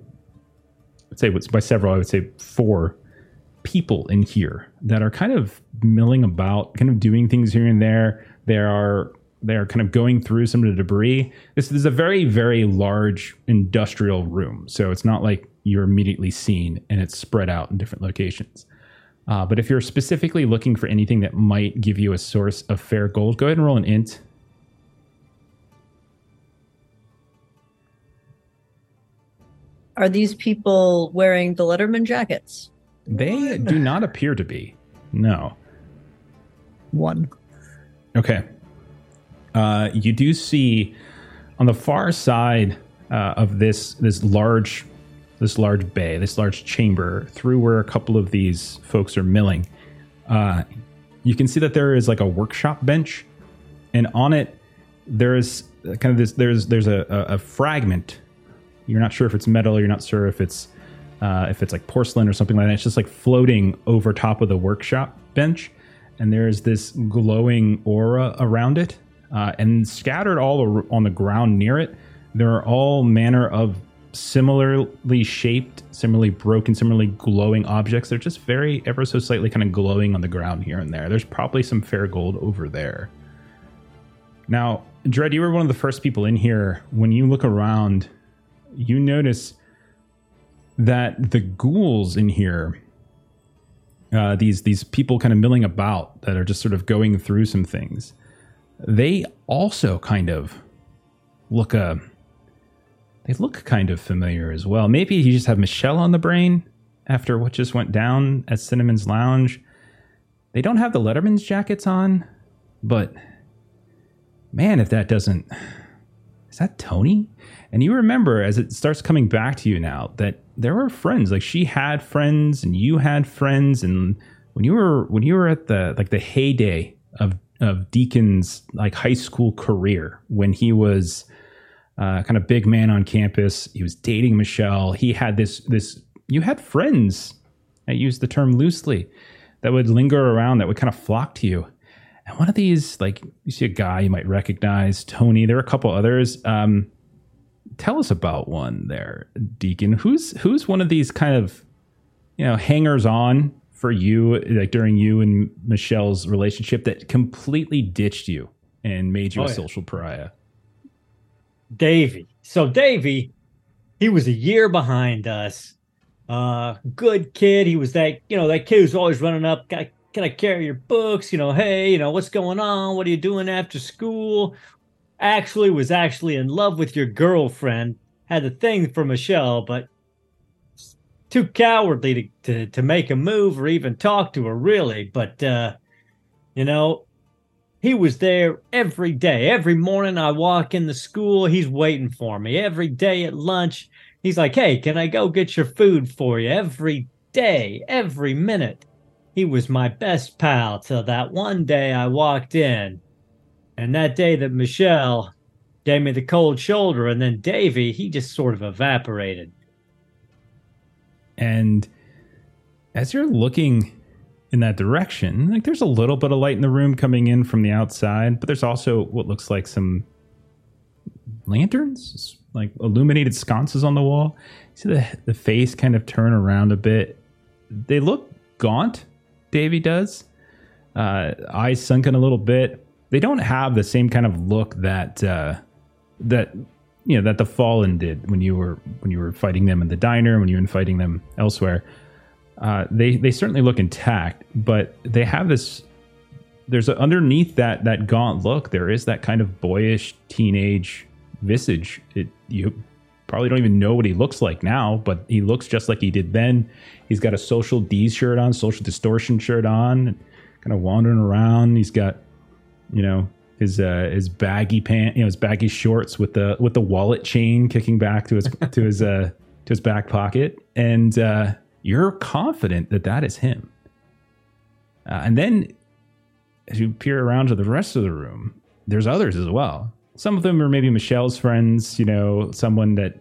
people in here that are kind of milling about, kind of doing things here and there. They're kind of going through some of the debris. This is a very, very large industrial room. So it's not like you're immediately seen and it's spread out in different locations. But if you're specifically looking for anything that might give you a source of Fairgold, go ahead and roll an int. Are these people wearing the Letterman jackets? They do not appear to be. No. One. Okay. You do see on the far side of this large bay, this large chamber, through where a couple of these folks are milling, you can see that there is like a workshop bench, and on it there is kind of this. There's a fragment. You're not sure if it's metal. You're not sure if it's like porcelain or something like that. It's just like floating over top of the workshop bench, and there's this glowing aura around it. And scattered all on the ground near it, there are all manner of similarly shaped, similarly broken, similarly glowing objects. They're just very ever so slightly kind of glowing on the ground here and there. There's probably some fair gold over there. Now, Dread, you were one of the first people in here. When you look around, you notice that the ghouls in here, these people kind of milling about that are just sort of going through some things, they also kind of look they look kind of familiar as well. Maybe you just have Michelle on the brain after what just went down at Cinnamon's Lounge. They don't have the Letterman's jackets on, but man, if that doesn't... Is that Tony? And you remember, as it starts coming back to you now, that there were friends. Like, she had friends, and you had friends, and when you were at the heyday of Deacon's like high school career, when he was kind of big man on campus, he was dating Michelle. He had this. You had friends. I use the term loosely, that would linger around, that would kind of flock to you. And one of these, like, you see a guy you might recognize, Tony. There are a couple others. Tell us about one there, Deacon. Who's one of these kind of, you know, hangers on for you, like during you and Michelle's relationship, that completely ditched you and made you a social pariah? Davey. So Davey, he was a year behind us. Good kid. He was that kid who's always running up. Can I carry your books? Hey, what's going on? What are you doing after school? Was actually in love with your girlfriend. Had a thing for Michelle, but too cowardly to make a move or even talk to her, really. But, he was there every day. Every morning I walk in the school, he's waiting for me. Every day at lunch, he's like, hey, can I go get your food for you? Every day, every minute. He was my best pal till that one day I walked in. And that day that Michelle gave me the cold shoulder, and then Davey, he just sort of evaporated. And as you're looking in that direction, like, there's a little bit of light in the room coming in from the outside, but there's also what looks like some lanterns, like illuminated sconces on the wall. You see the face kind of turn around a bit. They look gaunt, Davey does. Eyes sunken a little bit. They don't have the same kind of look that the Fallen did when you were fighting them in the diner, when you were fighting them elsewhere. They certainly look intact, but they have this. There's underneath that gaunt look, there is that kind of boyish teenage visage. You probably don't even know what he looks like now, but he looks just like he did then. He's got a Social D shirt on, Social Distortion shirt on, and kind of wandering around. He's got, his baggy pants, his baggy shorts with the wallet chain kicking back to his to his back pocket, and you're confident that is him. And then, as you peer around to the rest of the room, there's others as well. Some of them are maybe Michelle's friends, someone that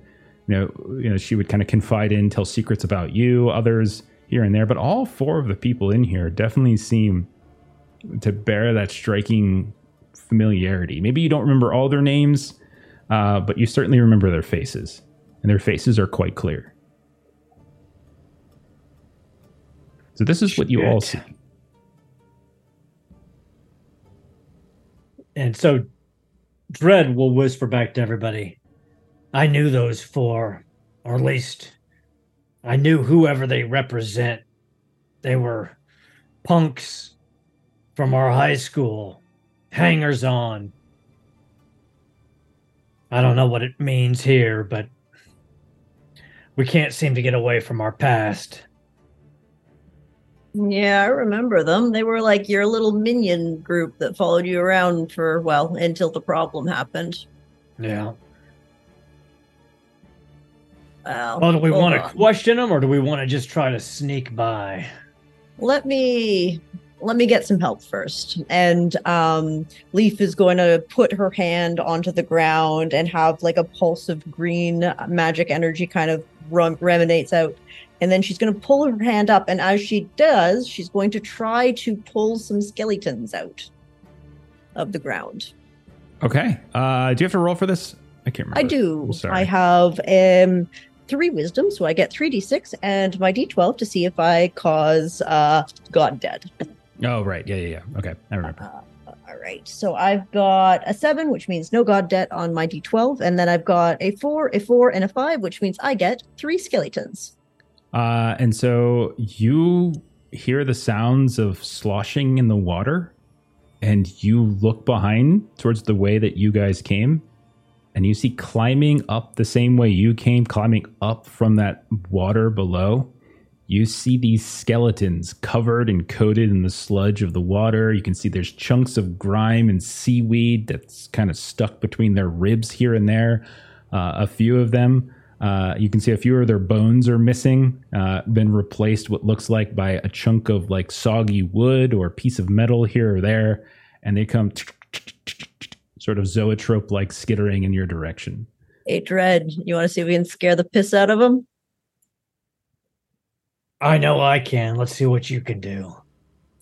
she would kind of confide in, tell secrets about you. Others here and there, but all four of the people in here definitely seem to bear that striking familiarity. Maybe you don't remember all their names, but you certainly remember their faces, and their faces are quite clear. So this is what you all see. And so Dread will whisper back to everybody, I knew those four, or at least I knew whoever they represent. They were punks from our high school. Hangers-on. I don't know what it means here, but we can't seem to get away from our past. Yeah, I remember them. They were like your little minion group that followed you around for, until the problem happened. Yeah. Well, do we want to question them, or do we want to just try to sneak by? Let me... let me get some help first. And Leaf is going to put her hand onto the ground and have like a pulse of green magic energy kind of reminates out. And then she's going to pull her hand up. And as she does, she's going to try to pull some skeletons out of the ground. Okay. Do you have to roll for this? I can't remember. I do. I have 3 wisdom, so I get 3d6 and my d12 to see if I cause God dead. Oh, right. Yeah. Okay, I remember. All right. So I've got a 7, which means no God dead on my d12. And then I've got a 4, a 4, and a 5, which means I get 3 skeletons. And so you hear the sounds of sloshing in the water, and you look behind towards the way that you guys came. And you see climbing up the same way you came, climbing up from that water below. You see these skeletons covered and coated in the sludge of the water. You can see there's chunks of grime and seaweed that's kind of stuck between their ribs here and there. A few of them, you can see a few of their bones are missing, been replaced what looks like by a chunk of like soggy wood or a piece of metal here or there. And they come sort of zoetrope-like skittering in your direction. Hey, Dread, you want to see if we can scare the piss out of him? I know I can. Let's see what you can do.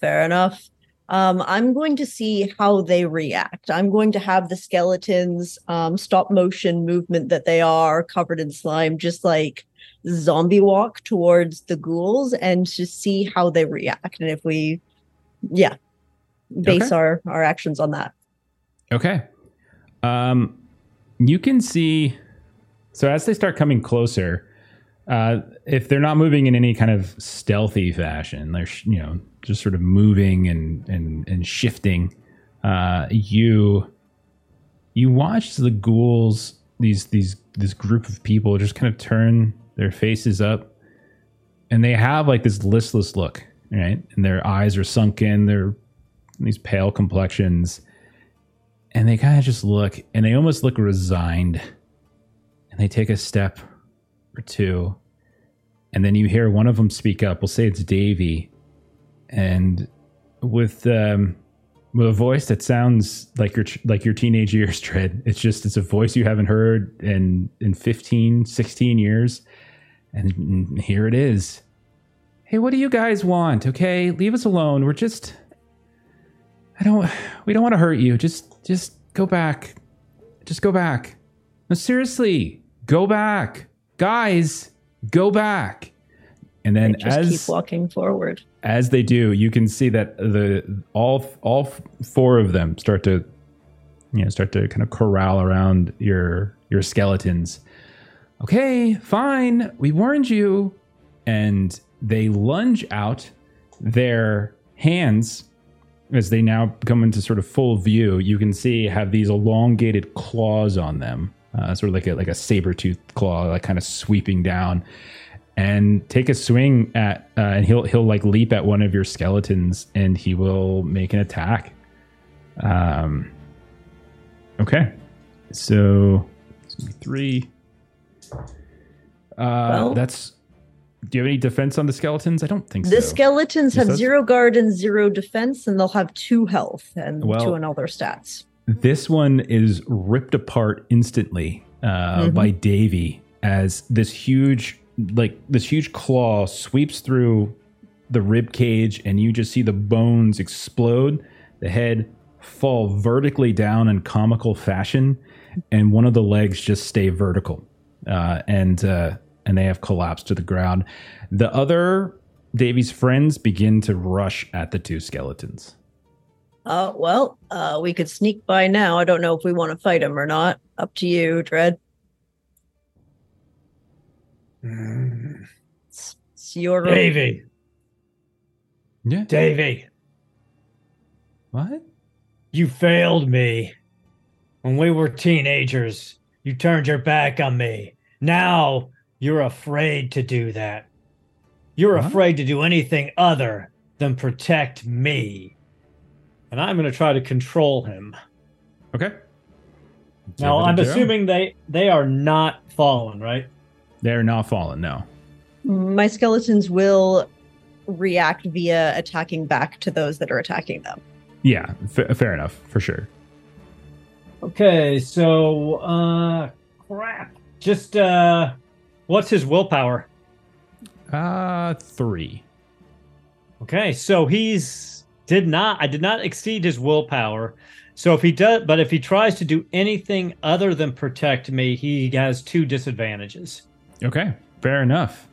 Fair enough. I'm going to see how they react. I'm going to have the skeletons, stop-motion movement that they are, covered in slime, just like zombie walk towards the ghouls and to see how they react. And if we, base our actions on that. Okay. You can see, so as they start coming closer, if they're not moving in any kind of stealthy fashion, they're just sort of moving and shifting. You watch the ghouls, this group of people just kind of turn their faces up, and they have like this listless look, right? And their eyes are sunken. They're these pale complexions. And they kind of just look, and they almost look resigned. And they take a step or two. And then you hear one of them speak up. We'll say it's Davey. And with a voice that sounds like your teenage years, Dread. It's a voice you haven't heard in 15, 16 years. And here it is. Hey, what do you guys want? Okay, leave us alone. We're just... We don't want to hurt you. Just go back. Just go back. No, seriously, go back. Guys, go back. And then keep walking forward. As they do, you can see that all 4 of them start to kind of corral around your skeletons. Okay, fine. We warned you. And they lunge out their hands. As they now come into sort of full view, you can see have these elongated claws on them, sort of like a saber-toothed claw, like kind of sweeping down, and take a swing at, and he'll like leap at one of your skeletons, and he will make an attack. Okay, so it's gonna be 3. That's. Do you have any defense on the skeletons? I don't think so. The skeletons have 0 guard and 0 defense, and they'll have 2 health and 2 in all their stats. This one is ripped apart instantly by Davey as this huge claw sweeps through the rib cage, and you just see the bones explode, the head fall vertically down in comical fashion, and one of the legs just stay vertical, and they have collapsed to the ground. The other Davy's friends begin to rush at the 2 skeletons. We could sneak by now. I don't know if we want to fight him or not. Up to you, Dread. It's your Davey. Yeah. Davey. What? You failed me. When we were teenagers, you turned your back on me. Now... you're afraid to do that. You're afraid to do anything other than protect me. And I'm going to try to control him. Okay. Now, I'm assuming they are not fallen, right? They're not fallen, no. My skeletons will react via attacking back to those that are attacking them. Yeah, fair enough, for sure. Okay, so, crap. Just, what's his willpower? 3. Okay, so I did not exceed his willpower. So if he does, but if he tries to do anything other than protect me, he has 2 disadvantages. Okay, fair enough.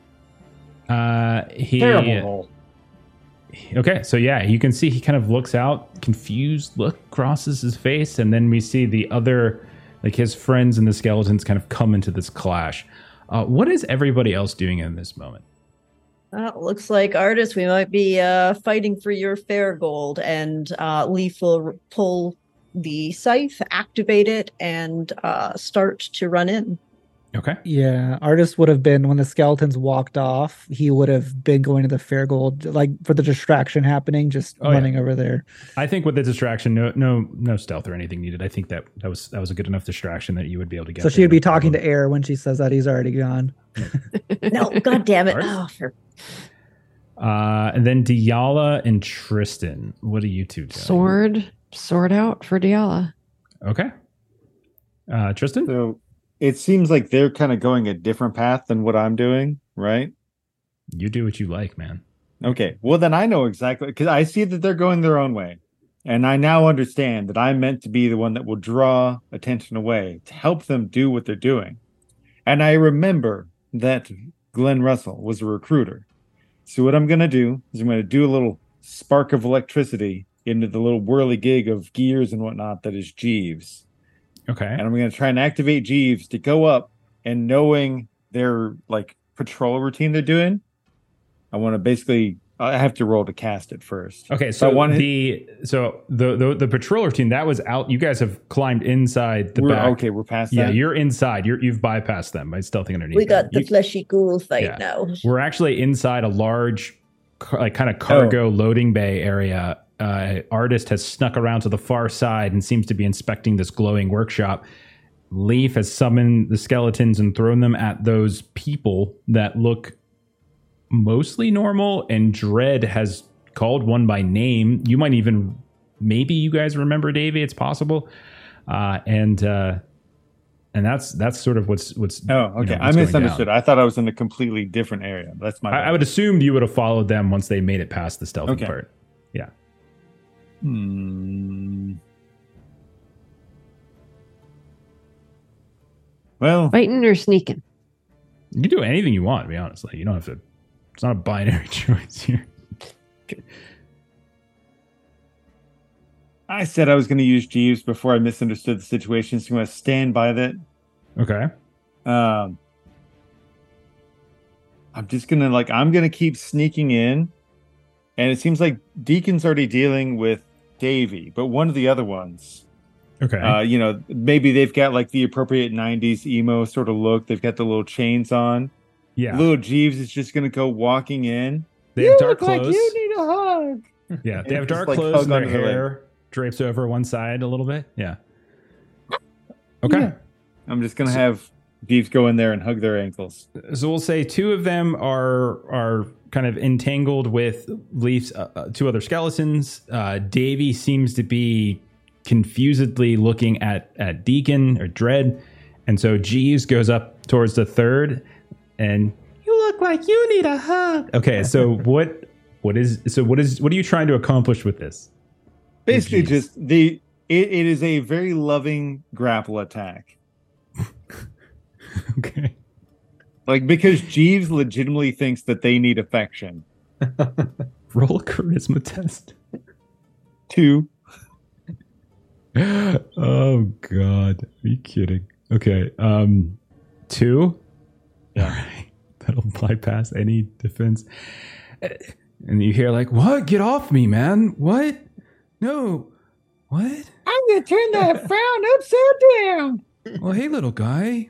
Terrible roll. Okay, so yeah, you can see he kind of looks out, confused look, crosses his face, and then we see the other, like his friends and the skeletons kind of come into this clash. What is everybody else doing in this moment? Looks like, artists, we might be fighting for your fair gold, and Leaf will pull the scythe, activate it, and start to run in. Okay. Yeah, artist would have been, when the skeletons walked off, he would have been going to the fair gold, like for the distraction happening, just running over there. I think with the distraction, no stealth or anything needed. I think that was a good enough distraction that you would be able to get. So she would be talking to air when she says that he's already gone. No, God damn it. Oh, sure. And then Diala and Tristan, what are you two doing? Sword out for Diala. Okay. Tristan? So it seems like they're kind of going a different path than what I'm doing, right? You do what you like, man. Okay. Well, then I know exactly, because I see that they're going their own way. And I now understand that I'm meant to be the one that will draw attention away to help them do what they're doing. And I remember that Glenn Russell was a recruiter. So what I'm going to do is I'm going to do a little spark of electricity into the little whirligig of gears and whatnot that is Jeeves. Okay. And I'm going to try and activate Jeeves to go up, and knowing their like patrol routine they're doing, I want to basically, I have to roll to cast it first. Okay. So the patrol routine that was out, you guys have climbed inside the back. Okay. We're past that. Yeah. You're inside. You've bypassed them by stealthing underneath. We got the fleshy ghoul fight now. We're actually inside a large, like kind of cargo loading bay area. Artist has snuck around to the far side and seems to be inspecting this glowing workshop. Leaf has summoned the skeletons and thrown them at those people that look mostly normal, and Dread has called one by name. You might even, maybe you guys remember Davey, it's possible. And that's sort of what's. Oh, okay. I misunderstood. Down. I thought I was in a completely different area. That's my. I would assume you would have followed them once they made it past the stealthy part. Yeah. Well, fighting or sneaking? You can do anything you want, to be honest. Like, you don't have to. It's not a binary choice here. I said I was going to use Jeeves before I misunderstood the situation, so I'm going to stand by that. Okay. I'm just going to keep sneaking in, and it seems like Deacon's already dealing with Davey, but one of the other ones. Okay. Maybe they've got like the appropriate 90s emo sort of look. They've got the little chains on. Yeah. Little Jeeves is just going to go walking in. They have dark clothes. Like you need a hug. Yeah. They have dark clothes and their hair drapes over one side a little bit. Yeah. Okay. Yeah. I'm just going to have Jeeves go in there and hug their ankles. So we'll say 2 of them are kind of entangled with Leaf's 2 other skeletons. Davey seems to be confusedly looking at Deacon or Dread, and so Jeeves goes up towards the third, and you look like you need a hug. Okay, so what are you trying to accomplish with this? Basically, just it is a very loving grapple attack. Okay. Like, because Jeeves legitimately thinks that they need affection. Roll a charisma test. 2. Oh, God. Are you kidding? Okay. 2? Yeah. All right. That'll bypass any defense. And you hear like, what? Get off me, man. What? No. What? I'm going to turn that frown upside down. Well, hey, little guy.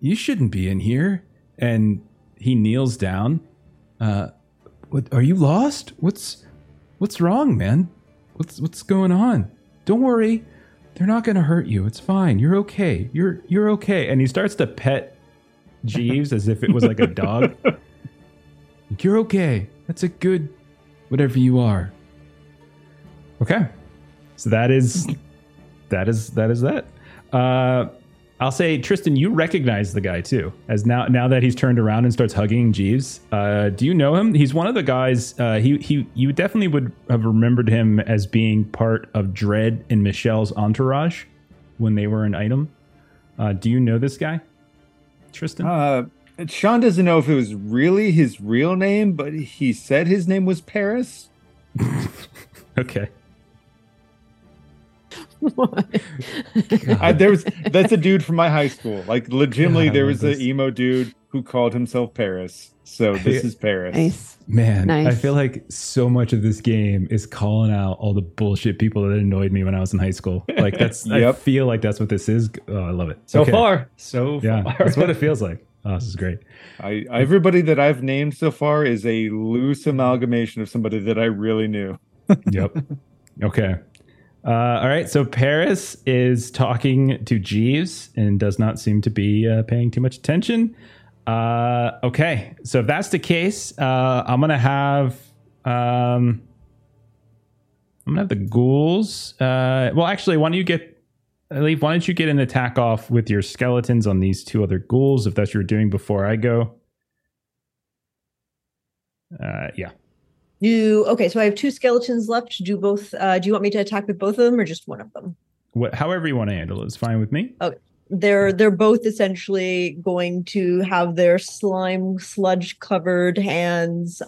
You shouldn't be in here. And he kneels down. What, are you lost? What's wrong, man? What's going on? Don't worry. They're not going to hurt you. It's fine. You're okay. You're okay. And he starts to pet Jeeves as if it was like a dog. You're okay. That's a good whatever you are. Okay. So that is that. I'll say, Tristan, you recognize the guy too, as now that he's turned around and starts hugging Jeeves. Do you know him? He's one of the guys. You definitely would have remembered him as being part of Dread and Michelle's entourage when they were an item. Do you know this guy, Tristan? Sean doesn't know if it was really his real name, but he said his name was Paris. Okay. That's a dude from my high school. Like, legitimately, there was an emo dude who called himself Paris. So this is Paris. Nice. Man, nice. I feel like so much of this game is calling out all the bullshit people that annoyed me when I was in high school. Like, that's yep. I feel like that's what this is. Oh, I love it. So far. That's what it feels like. Oh, this is great. Everybody that I've named so far is a loose amalgamation of somebody that I really knew. Yep. Okay. All right, so Paris is talking to Jeeves and does not seem to be paying too much attention. Okay, so if that's the case, I'm going to have the ghouls. Well, actually, why don't you get an attack off with your skeletons on these two other ghouls, if that's what you're doing before I go. Yeah. Okay, so I have two skeletons left. Do you want me to attack with both of them or just one of them? However you want to handle it is fine with me. Okay. They're both essentially going to have their slime sludge covered hands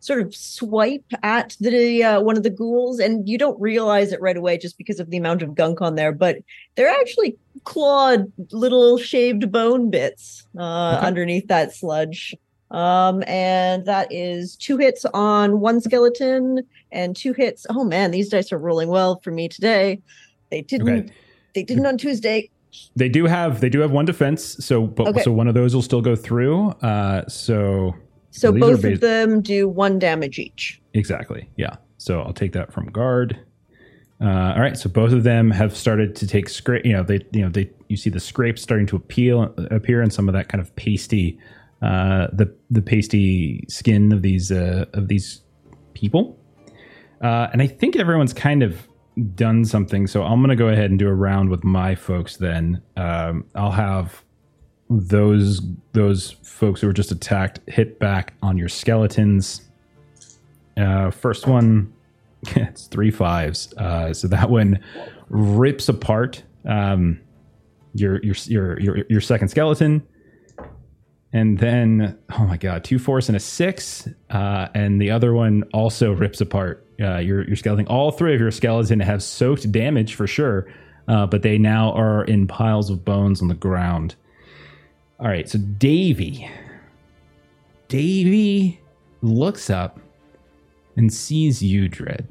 sort of swipe at the one of the ghouls, and you don't realize it right away just because of the amount of gunk on there, but they're actually clawed little shaved bone bits underneath that sludge. And that is 2 hits on one skeleton and 2 hits. Oh man, these dice are rolling well for me today. They didn't on Tuesday. They do have one defense, so one of those will still go through. So both of them do 1 damage each. Exactly. Yeah. So I'll take that from guard. All right. So both of them have started to take scrape. You see the scrapes starting to appear, and some of that kind of pasty. The pasty skin of these people, and I think everyone's kind of done something. So I'm gonna go ahead and do a round with my folks. Then I'll have those folks who were just attacked hit back on your skeletons. First one, it's 3 5s. So that one rips apart your second skeleton. And then, oh my God, 2 force and a 6. And the other one also rips apart your skeleton. All 3 of your skeleton have soaked damage for sure. But they now are in piles of bones on the ground. All right, so Davey. Davey looks up and sees you, Dread.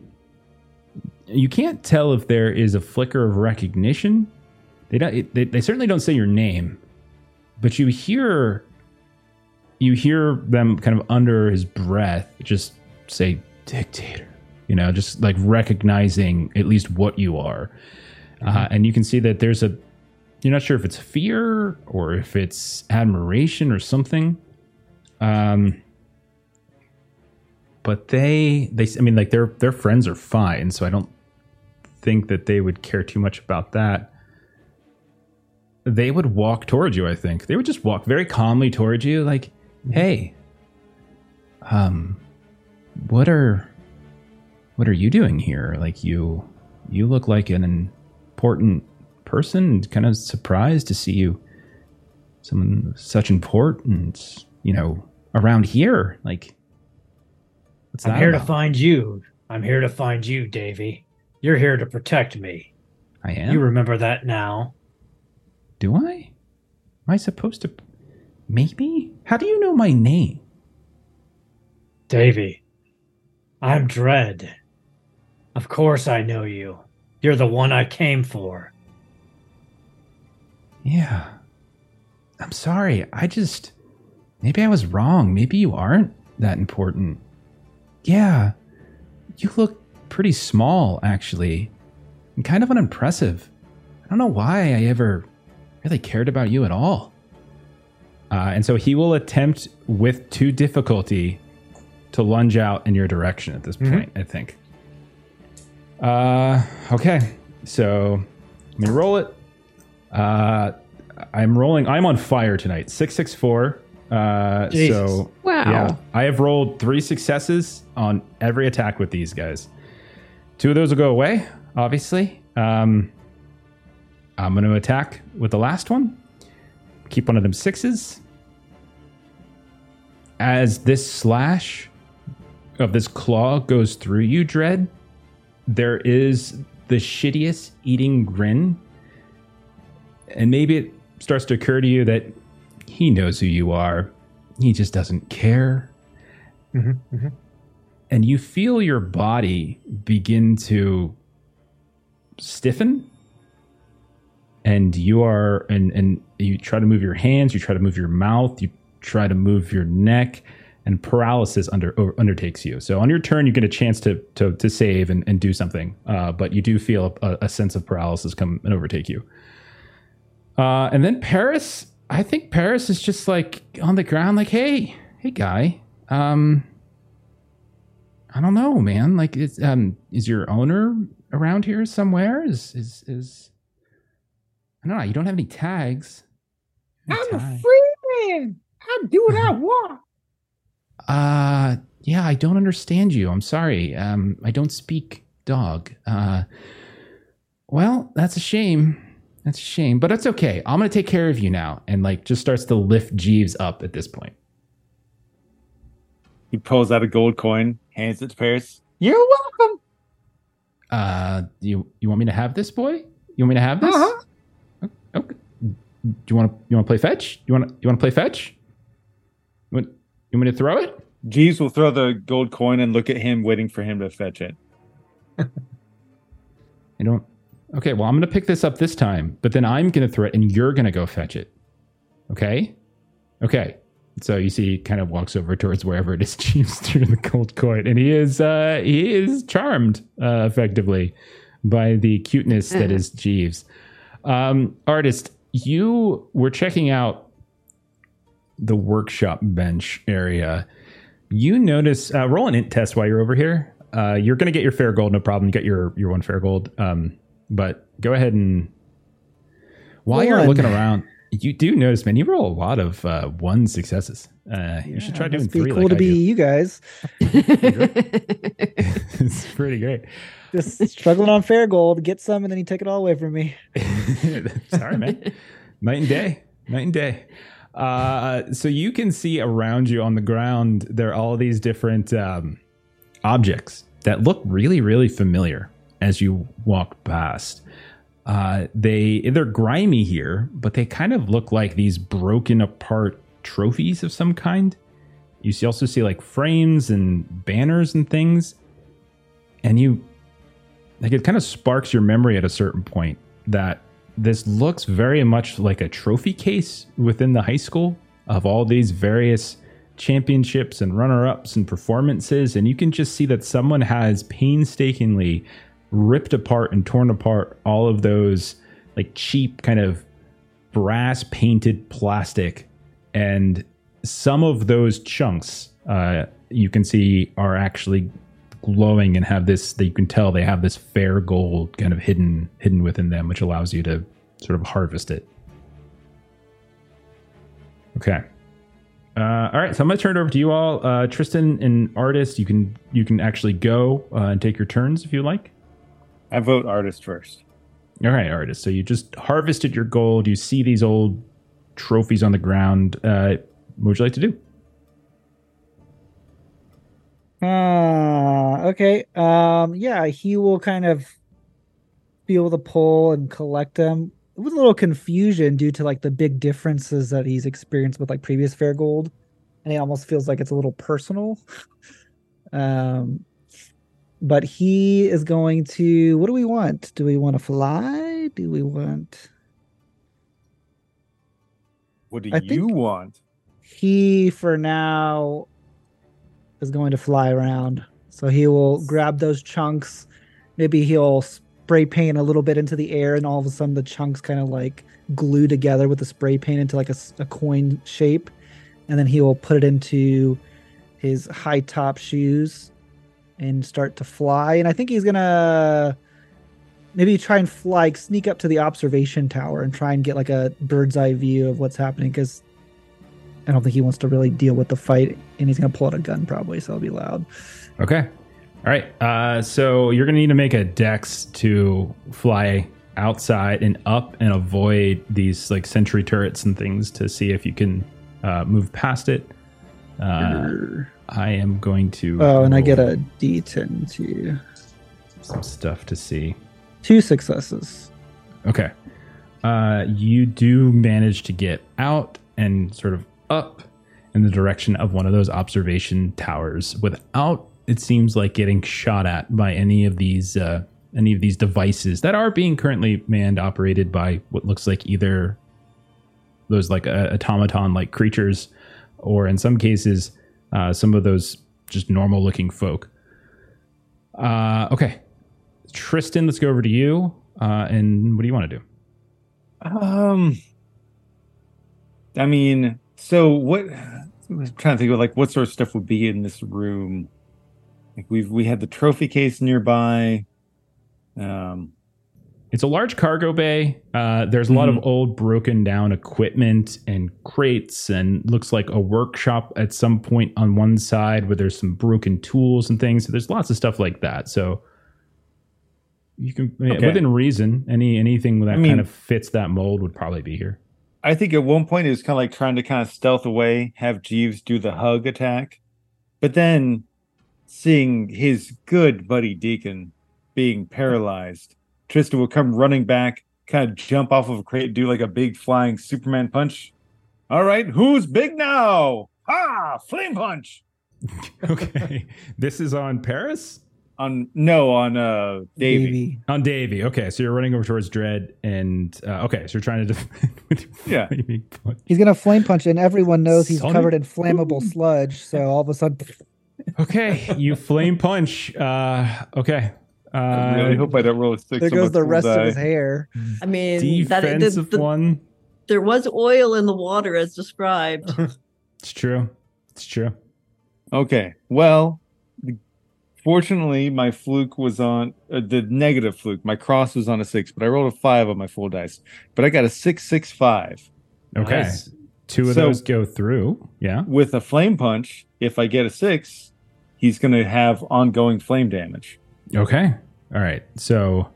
You can't tell if there is a flicker of recognition. They certainly don't say your name. But you hear... You hear them kind of under his breath just say, dictator, just like recognizing at least what you are. Mm-hmm. And you can see that you're not sure if it's fear or if it's admiration or something. But their friends are fine. So I don't think that they would care too much about that. They would walk towards you, I think. They would just walk very calmly towards you like, hey, what are you doing here? Like you look like an important person. Kind of surprised to see you, someone such importance, around here. Like, what's that? I'm here to find you, Davey. You're here to protect me. I am. You remember that now? Do I? Am I supposed to? Maybe? How do you know my name? Davey, I'm Dread. Of course I know you. You're the one I came for. Yeah. I'm sorry. Maybe I was wrong. Maybe you aren't that important. Yeah. You look pretty small, actually. And kind of unimpressive. I don't know why I ever really cared about you at all. And so he will attempt with 2 difficulty to lunge out in your direction at this point, I think. Okay, so let me roll it. I'm rolling. I'm on fire tonight. 664. So wow. Yeah, I have rolled 3 successes on every attack with these guys. 2 of those will go away, obviously. I'm going to attack with the last one. Keep one of them 6s. As this slash of this claw goes through you, Dread, there is the shittiest eating grin. And maybe it starts to occur to you that he knows who you are. He just doesn't care. Mm-hmm, mm-hmm. And you feel your body begin to stiffen. And you are, and you try to move your hands, you try to move your mouth, you try to move your neck, and paralysis undertakes you. So on your turn, you get a chance to save and do something, but you do feel a sense of paralysis come and overtake you. And then Paris, I think Paris is just like on the ground, like, hey guy, I don't know, man. Like, is your owner around here somewhere? Is I don't know. You don't have any tags. I'm a free man. I do what I want. Yeah, I don't understand you. I'm sorry. I don't speak dog. Well, that's a shame. That's a shame, but that's okay. I'm going to take care of you now. And like, just starts to lift Jeeves up at this point. He pulls out a gold coin, hands it to Paris. You're welcome. You want me to have this, boy? You want me to have this? Uh-huh. Okay. Do you want to play fetch? You want to play fetch? You want me to throw it? Jeeves will throw the gold coin and look at him, waiting for him to fetch it. I don't. Okay, well, I'm going to pick this up this time, but then I'm going to throw it, and you're going to go fetch it. Okay. So you see, he kind of walks over towards wherever it is Jeeves threw the gold coin, and he is charmed effectively by the cuteness that is Jeeves. Artist, you were checking out the workshop bench area. You notice, roll an int test while you're over here. You're going to get your fair gold, no problem. You get your 1 fair gold. But go ahead and while you're looking around, you do notice, man, you roll a lot of 1 successes. You should try doing 3. It's cool like to be you guys. It's pretty great. Just struggling on fair gold, get some, and then you take it all away from me. Sorry, man. Night and day. So you can see around you on the ground, there are all these different objects that look really, really familiar as you walk past. They're grimy here, but they kind of look like these broken apart trophies of some kind. You also see like frames and banners and things. And you... like it kind of sparks your memory at a certain point that this looks very much like a trophy case within the high school of all these various championships and runner-ups and performances. And you can just see that someone has painstakingly ripped apart and torn apart all of those like cheap kind of brass painted plastic. And some of those chunks you can see are actually glowing and have this, that you can tell they have this fair gold kind of hidden within them, which allows you to sort of harvest it. Okay. All right, so I'm going to turn it over to you all. Tristan and Artist, you can actually go and take your turns if you like. I vote Artist first. All right, Artist. So you just harvested your gold. You see these old trophies on the ground. What would you like to do? Okay. Yeah, he will kind of feel the pull and collect them with a little confusion due to like the big differences that he's experienced with like previous fair gold, and it almost feels like it's a little personal. But he is going to. What do we want? Do we want to fly? Do we want? What do you want? He for now is going to fly around. So he will grab those chunks. Maybe he'll spray paint a little bit into the air, and all of a sudden the chunks kind of like glue together with the spray paint into like a coin shape. And then he will put it into his high top shoes and start to fly. And I think he's going to maybe try and fly, like, sneak up to the observation tower and try and get like a bird's eye view of what's happening, because I don't think he wants to really deal with the fight, and he's going to pull out a gun probably, so it'll be loud. Okay. All right. So you're going to need to make a dex to fly outside and up and avoid these like sentry turrets and things to see if you can move past it. I am going to... Oh, and I get a D10 too. Some stuff to see. 2 successes. Okay. You do manage to get out and sort of up in the direction of one of those observation towers without, it seems like, getting shot at by any of these devices that are being currently manned, operated by what looks like either those like automaton like creatures, or in some cases some of those just normal looking folk. Okay, Tristan, let's go over to you. And what do you want to do? I mean, so what? I was trying to think of like what sort of stuff would be in this room. Like we had the trophy case nearby. It's a large cargo bay. There's a lot of old, broken down equipment and crates, and looks like a workshop at some point on one side where there's some broken tools and things. So there's lots of stuff like that. So you can, within reason, anything that kind of fits that mold would probably be here. I think at one point it was kind of like trying to kind of stealth away, have Jeeves do the hug attack. But then seeing his good buddy Deacon being paralyzed, Tristan will come running back, kind of jump off of a crate, do like a big flying Superman punch. All right, who's big now? Ah, flame punch. Okay. This is on Paris? On Davey. On Davey. Okay, so you're running over towards Dread, and so you're trying to defend with your flaming punch. He's gonna flame punch, and everyone knows he's covered in flammable sludge. So all of a sudden, okay, you flame punch. Okay. I really hope I don't roll a 6. There goes the rest of his hair. I mean, defensive one. There was oil in the water as described. It's true. Okay. Well. Fortunately, my fluke was on the negative fluke. My cross was on a 6, but I rolled a 5 on my full dice. But I got a 6, 6, 5. Okay. Nice. 2 of those go through. Yeah. With a flame punch, if I get a 6, he's going to have ongoing flame damage. Okay. All right. So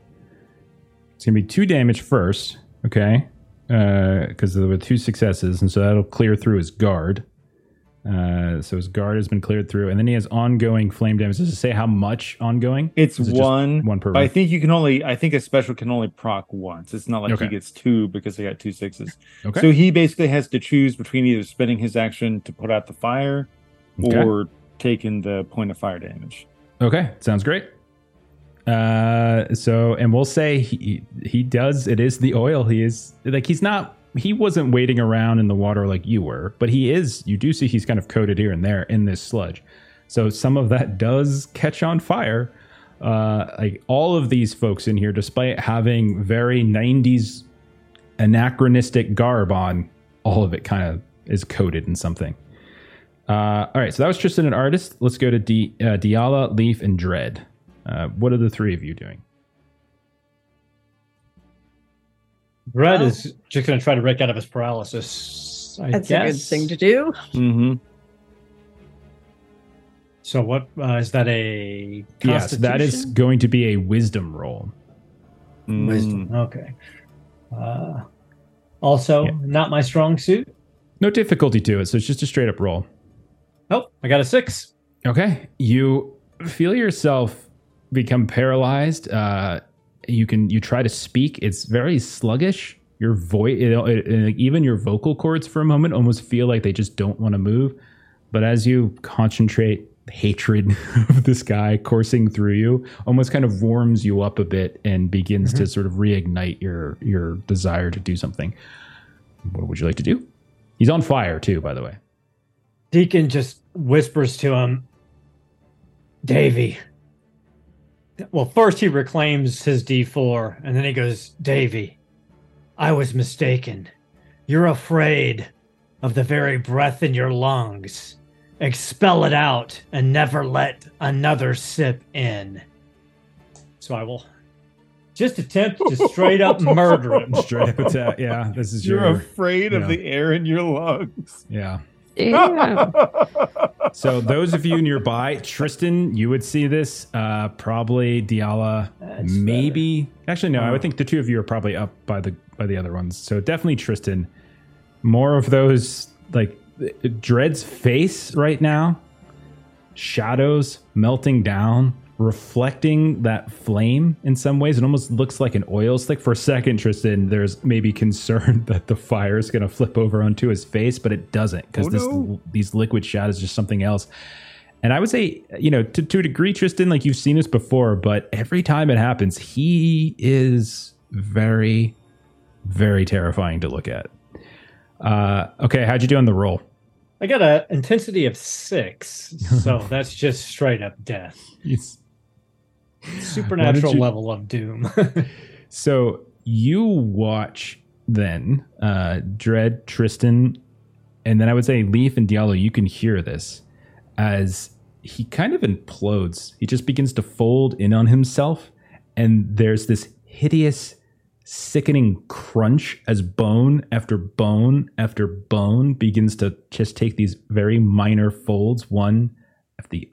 it's going to be 2 damage first. Okay. Because there were 2 successes. And so that'll clear through his guard. So his guard has been cleared through, and then he has ongoing flame damage. Does it say how much ongoing? It's one per. But I think a special can only proc once. It's not like he gets 2 because he got 2 6s. Okay. So he basically has to choose between either spending his action to put out the fire or taking the point of fire damage. Okay. Sounds great. And we'll say he does, it is the oil. He is like, he wasn't wading around in the water like you were, but he is. You do see he's kind of coated here and there in this sludge. So some of that does catch on fire. Like all of these folks in here, despite having very 90s anachronistic garb on, all of it kind of is coated in something. All right, so that was Tristan and Artist. Let's go to Diala, Leaf, and Dread. What are the 3 of you doing? Dread is just going to try to break out of his paralysis, I guess. That's a good thing to do. Mm-hmm. So what is that, a constitution? Yes, that is going to be a wisdom roll. Wisdom, okay. Not my strong suit. No difficulty to it, so it's just a straight up roll. Nope, I got a 6. Okay, you feel yourself become paralyzed. You try to speak. It's very sluggish. Your voice, even your vocal cords for a moment almost feel like they just don't want to move. But as you concentrate, hatred of this guy coursing through you almost kind of warms you up a bit and begins to sort of reignite your desire to do something. What would you like to do? He's on fire too, by the way. Deacon just whispers to him, Davey. Well, first he reclaims his D4, and then he goes, Davey, I was mistaken. You're afraid of the very breath in your lungs. Expel it out and never let another sip in. So I will just attempt to straight up murder him. Straight up attack. Yeah, this is You're afraid of the air in your lungs. Yeah. So those of you nearby, Tristan, you would see this. Probably Diala, that's maybe. Better. Actually, no. I would think the two of you are probably up by the other ones. So definitely Tristan. More of those, like Dread's face right now. Shadows melting down, reflecting that flame in some ways. It almost looks like an oil slick. For a second, Tristan, there's maybe concern that the fire is going to flip over onto his face, but it doesn't, because these liquid shadows is just something else. And I would say, to a degree, Tristan, like you've seen this before, but every time it happens, he is very, very terrifying to look at. Okay, how'd you do on the roll? I got an intensity of 6, so that's just straight up death. It's supernatural level of doom. So you watch then Dread, Tristan, and then I would say Leaf and Diallo, you can hear this as he kind of implodes. He just begins to fold in on himself, and there's this hideous, sickening crunch as bone after bone after bone begins to just take these very minor folds, one after the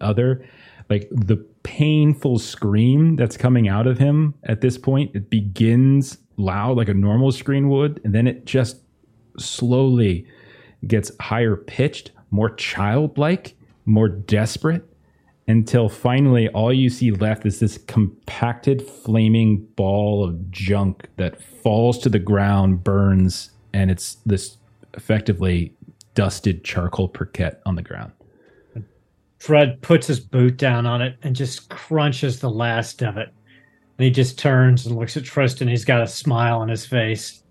other. Like the painful scream that's coming out of him at this point, it begins loud like a normal scream would, and then it just slowly gets higher pitched, more childlike, more desperate, until finally all you see left is this compacted flaming ball of junk that falls to the ground, burns, and it's this effectively dusted charcoal briquette on the ground. Fred puts his boot down on it and just crunches the last of it. And he just turns and looks at Tristan. He's got a smile on his face.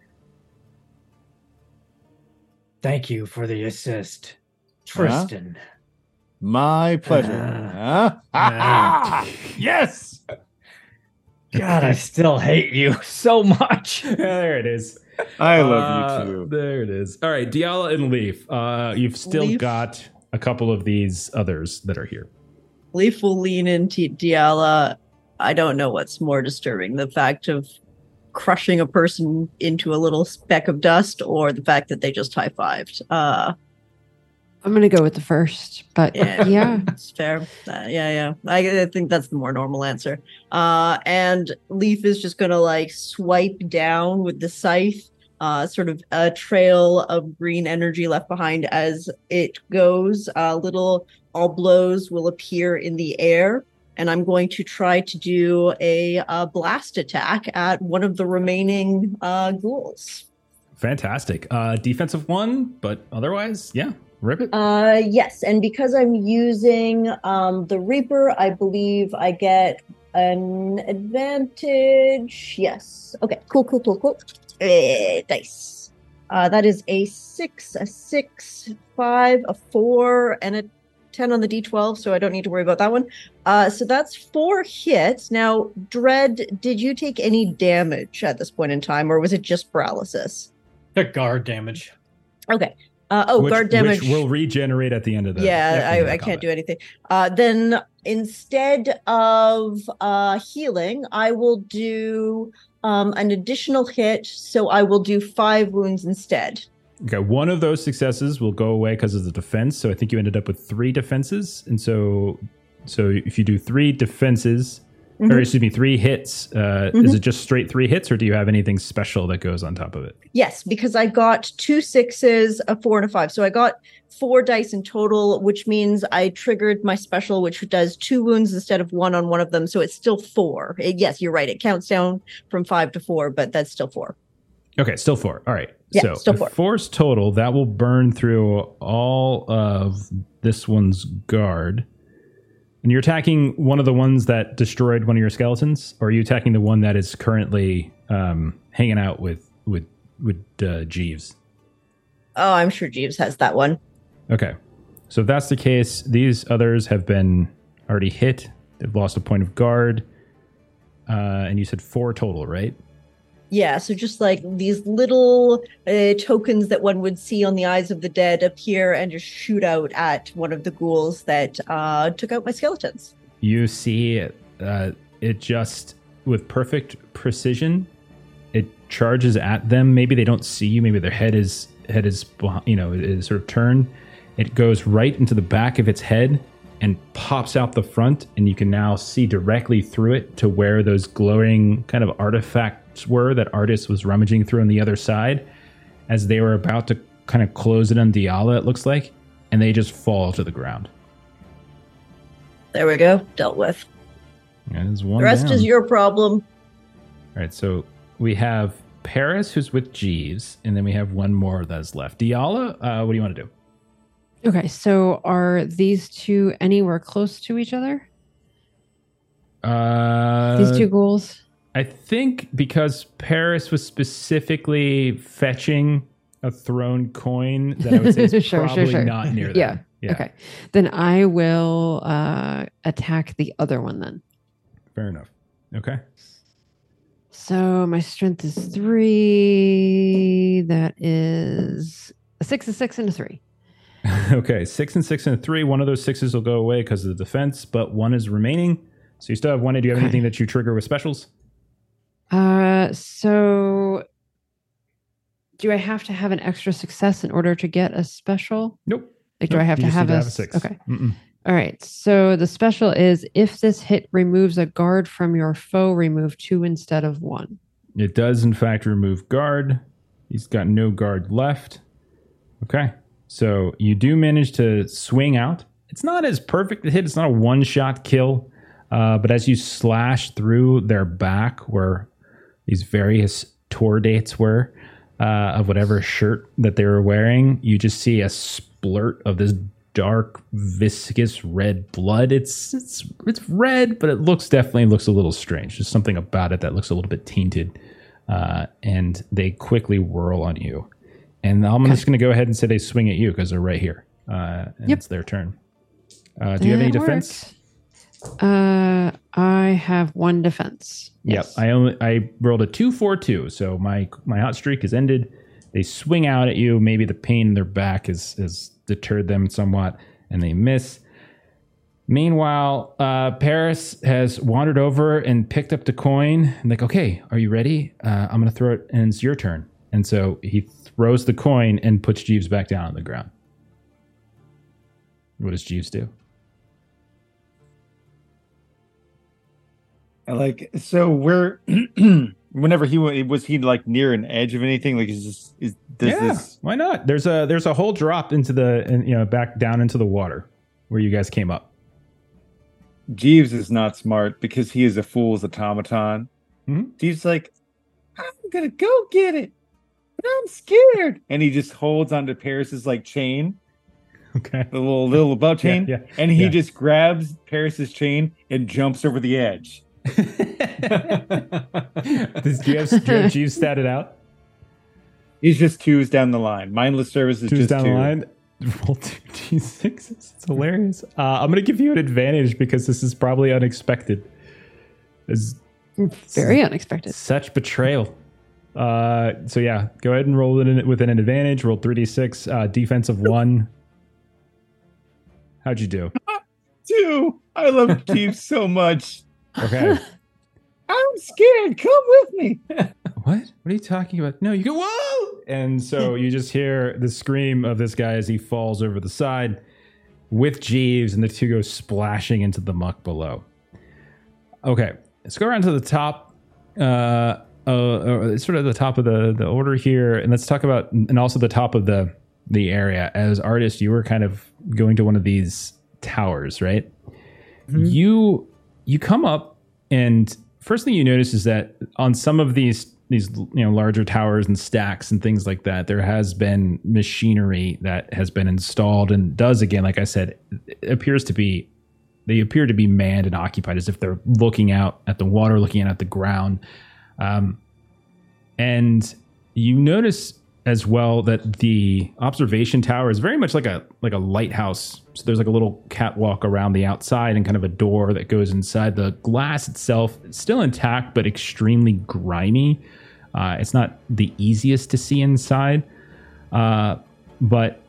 Thank you for the assist, Tristan. Huh? My pleasure. Yes! God, I still hate you so much. There it is. I love you too. There it is. All right, Diala and Leaf. You've still got a couple of these others that are here. Leaf will lean into Diala. I don't know what's more disturbing, the fact of crushing a person into a little speck of dust or the fact that they just high-fived. I'm going to go with the first, but yeah. It's fair. I think that's the more normal answer. And Leaf is just going to swipe down with the scythe, sort of a trail of green energy left behind as it goes. Little oblos will appear in the air, and I'm going to try to do a blast attack at one of the remaining ghouls. Fantastic. Defensive one, but otherwise, yeah. Rip it. Yes, and because I'm using the Reaper, I believe I get an advantage. Yes. Okay, cool. Dice. That is a 6, a 6, 5, a 4, and a 10 on the D12, so I don't need to worry about that one. So that's 4 hits. Now, Dread, did you take any damage at this point in time, or was it just paralysis? The guard damage. Okay. Guard damage. Which will regenerate at the end of the... Yeah, I can't do anything. Then instead of healing, I will do an additional hit, so I will do 5 wounds instead. Okay, one of those successes will go away because of the defense, so I think you ended up with 3 defenses, and so if you do 3 defenses, mm-hmm. or excuse me, 3 hits, mm-hmm. is it just straight 3 hits, or do you have anything special that goes on top of it? Yes, because I got 2 6s, a 4 and a 5. So I got 4 dice in total, which means I triggered my special, which does 2 wounds instead of 1 on one of them. So it's still 4. Yes, you're right. It counts down from 5 to 4, but that's still 4. Okay, still 4. All right. Yeah, so still 4. 4's total, that will burn through all of this one's guard. And you're attacking one of the ones that destroyed one of your skeletons, or are you attacking the one that is currently hanging out with Jeeves? Oh, I'm sure Jeeves has that one. Okay. So if that's the case, these others have been already hit. They've lost a point of guard. And you said 4 total, right? Yeah, so just like these little tokens that one would see on the eyes of the dead appear and just shoot out at one of the ghouls that took out my skeletons. You see it just with perfect precision, it charges at them. Maybe they don't see you. Maybe their head is you know, is sort of turned. It goes right into the back of its head and pops out the front, and you can now see directly through it to where those glowing kind of artifacts were that Artis was rummaging through on the other side as they were about to kind of close it on Diala, it looks like, and they just fall to the ground. There we go. Dealt with. That is one. The rest down is your problem. All right, so we have Paris, who's with Jeeves, and then we have one more that's left. Diala, what do you want to do? Okay, so are these two anywhere close to each other? These two ghouls? I think because Paris was specifically fetching a thrown coin, that I would say is probably not near them. Yeah, okay. Then I will attack the other one then. Fair enough. Okay. So my strength is 3. That is a 6, a 6, and a 3. Okay, 6 and 6 and 3. One of those 6s will go away because of the defense, but one is remaining. So you still have one. Do you have anything that you trigger with specials? So do I have to have an extra success in order to get a special? Nope. Like, do I have to have a 6? Okay. Mm-mm. All right. So the special is if this hit removes a guard from your foe, remove 2 instead of 1. It does, in fact, remove guard. He's got no guard left. Okay. So you do manage to swing out. It's not as perfect a hit. It's not a one-shot kill. But as you slash through their back where these various tour dates were of whatever shirt that they were wearing, you just see a splurt of this dark, viscous red blood. It's red, but it definitely looks a little strange. There's something about it that looks a little bit tainted. And they quickly whirl on you. And I'm just going to go ahead and say they swing at you because they're right here. Yep. It's their turn. Do you have any defense? I have 1 defense. Yep. Yes. I rolled a 2, 4, 2. So my hot streak is ended. They swing out at you. Maybe the pain in their back has deterred them somewhat, and they miss. Meanwhile, Paris has wandered over and picked up the coin. And like, okay, are you ready? I'm going to throw it, and it's your turn. And so he throws the coin and puts Jeeves back down on the ground. What does Jeeves do? Whenever he like near an edge of anything? Like, does this? Why not? There's a whole drop into back down into the water where you guys came up. Jeeves is not smart because he is a fool's automaton. Mm-hmm. Jeeves like, I'm gonna go get it, but I'm scared. And he just holds onto Paris's like chain, okay, the little bow chain, yeah. And he just grabs Paris's chain and jumps over the edge. Do you have Jeeves statted out? He's just 2s down the line. Mindless service is 2s just down 2. The line. Roll 2d6s. It's hilarious. I'm gonna give you an advantage because this is probably unexpected. Very unexpected. Such betrayal. So yeah, go ahead and roll it in with an advantage. Roll 3d6. Defense of 1. How'd you do? 2. I love Jeeves so much. Okay. I'm scared. Come with me. What? What are you talking about? No, you go, whoa! And so you just hear the scream of this guy as he falls over the side with Jeeves, and the 2 go splashing into the muck below. Okay. Let's go around to the top, sort of the top of the order here, and let's talk about, and also the top of the area. As artist, you were kind of going to one of these towers, right? Mm-hmm. You come up, and first thing you notice is that on some of these larger towers and stacks and things like that, there has been machinery that has been installed and does, again, like I said, appear to be manned and occupied, as if they're looking out at the water, looking out at the ground. And you notice as well that the observation tower is very much like a lighthouse. So there's like a little catwalk around the outside and kind of a door that goes inside. The glass itself is still intact, but extremely grimy. It's not the easiest to see inside, but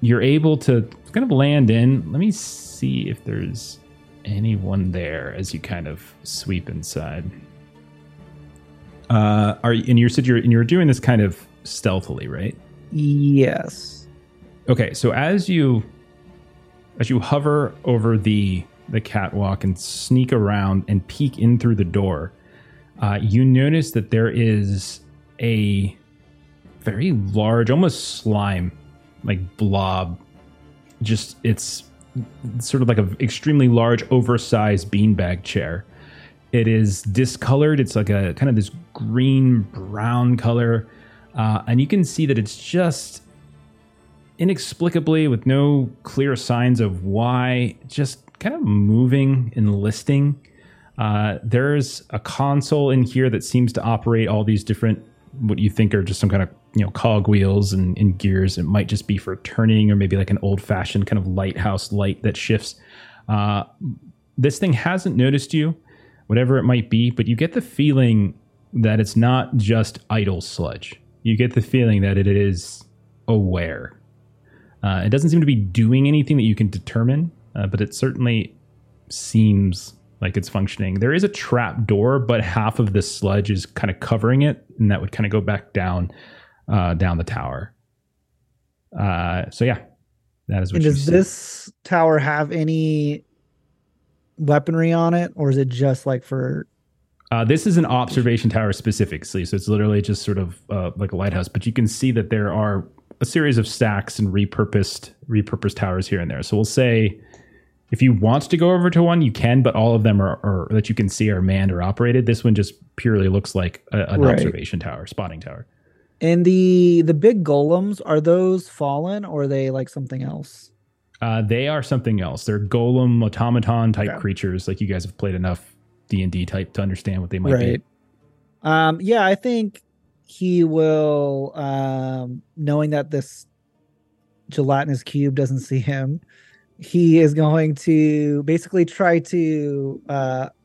you're able to kind of land in. Let me see if there's anyone there as you kind of sweep inside. And you said you're doing this kind of stealthily, right? Yes. Okay, so as you hover over the catwalk and sneak around and peek in through the door, you notice that there is a very large, almost slime, like blob. Just it's sort of like an extremely large, oversized beanbag chair. It is discolored. It's like a kind of this green brown color. And you can see that it's just inexplicably, with no clear signs of why, just kind of moving and listing. There's a console in here that seems to operate all these different, what you think are just some kind of, cog wheels and gears. It might just be for turning, or maybe like an old fashioned kind of lighthouse light that shifts. This thing hasn't noticed you, whatever it might be, but you get the feeling that it's not just idle sludge. You get the feeling that it is aware. It doesn't seem to be doing anything that you can determine, but it certainly seems like it's functioning. There is a trap door, but half of the sludge is kind of covering it, and that would kind of go back down the tower. So yeah, that is what you see. Does this tower have any weaponry on it, or is it just like for... this is an observation tower specifically, so it's literally just sort of like a lighthouse, but you can see that there are a series of stacks and repurposed towers here and there. So we'll say if you want to go over to one, you can, but all of them are that you can see are manned or operated. This one just purely looks like an right. Observation tower, spotting tower. And the big golems, are those fallen, or are they like something else? They are something else. They're golem automaton type creatures. Like, you guys have played enough D&D type to understand what they might be. Yeah, I think he will, knowing that this gelatinous cube doesn't see him, he is going to basically try to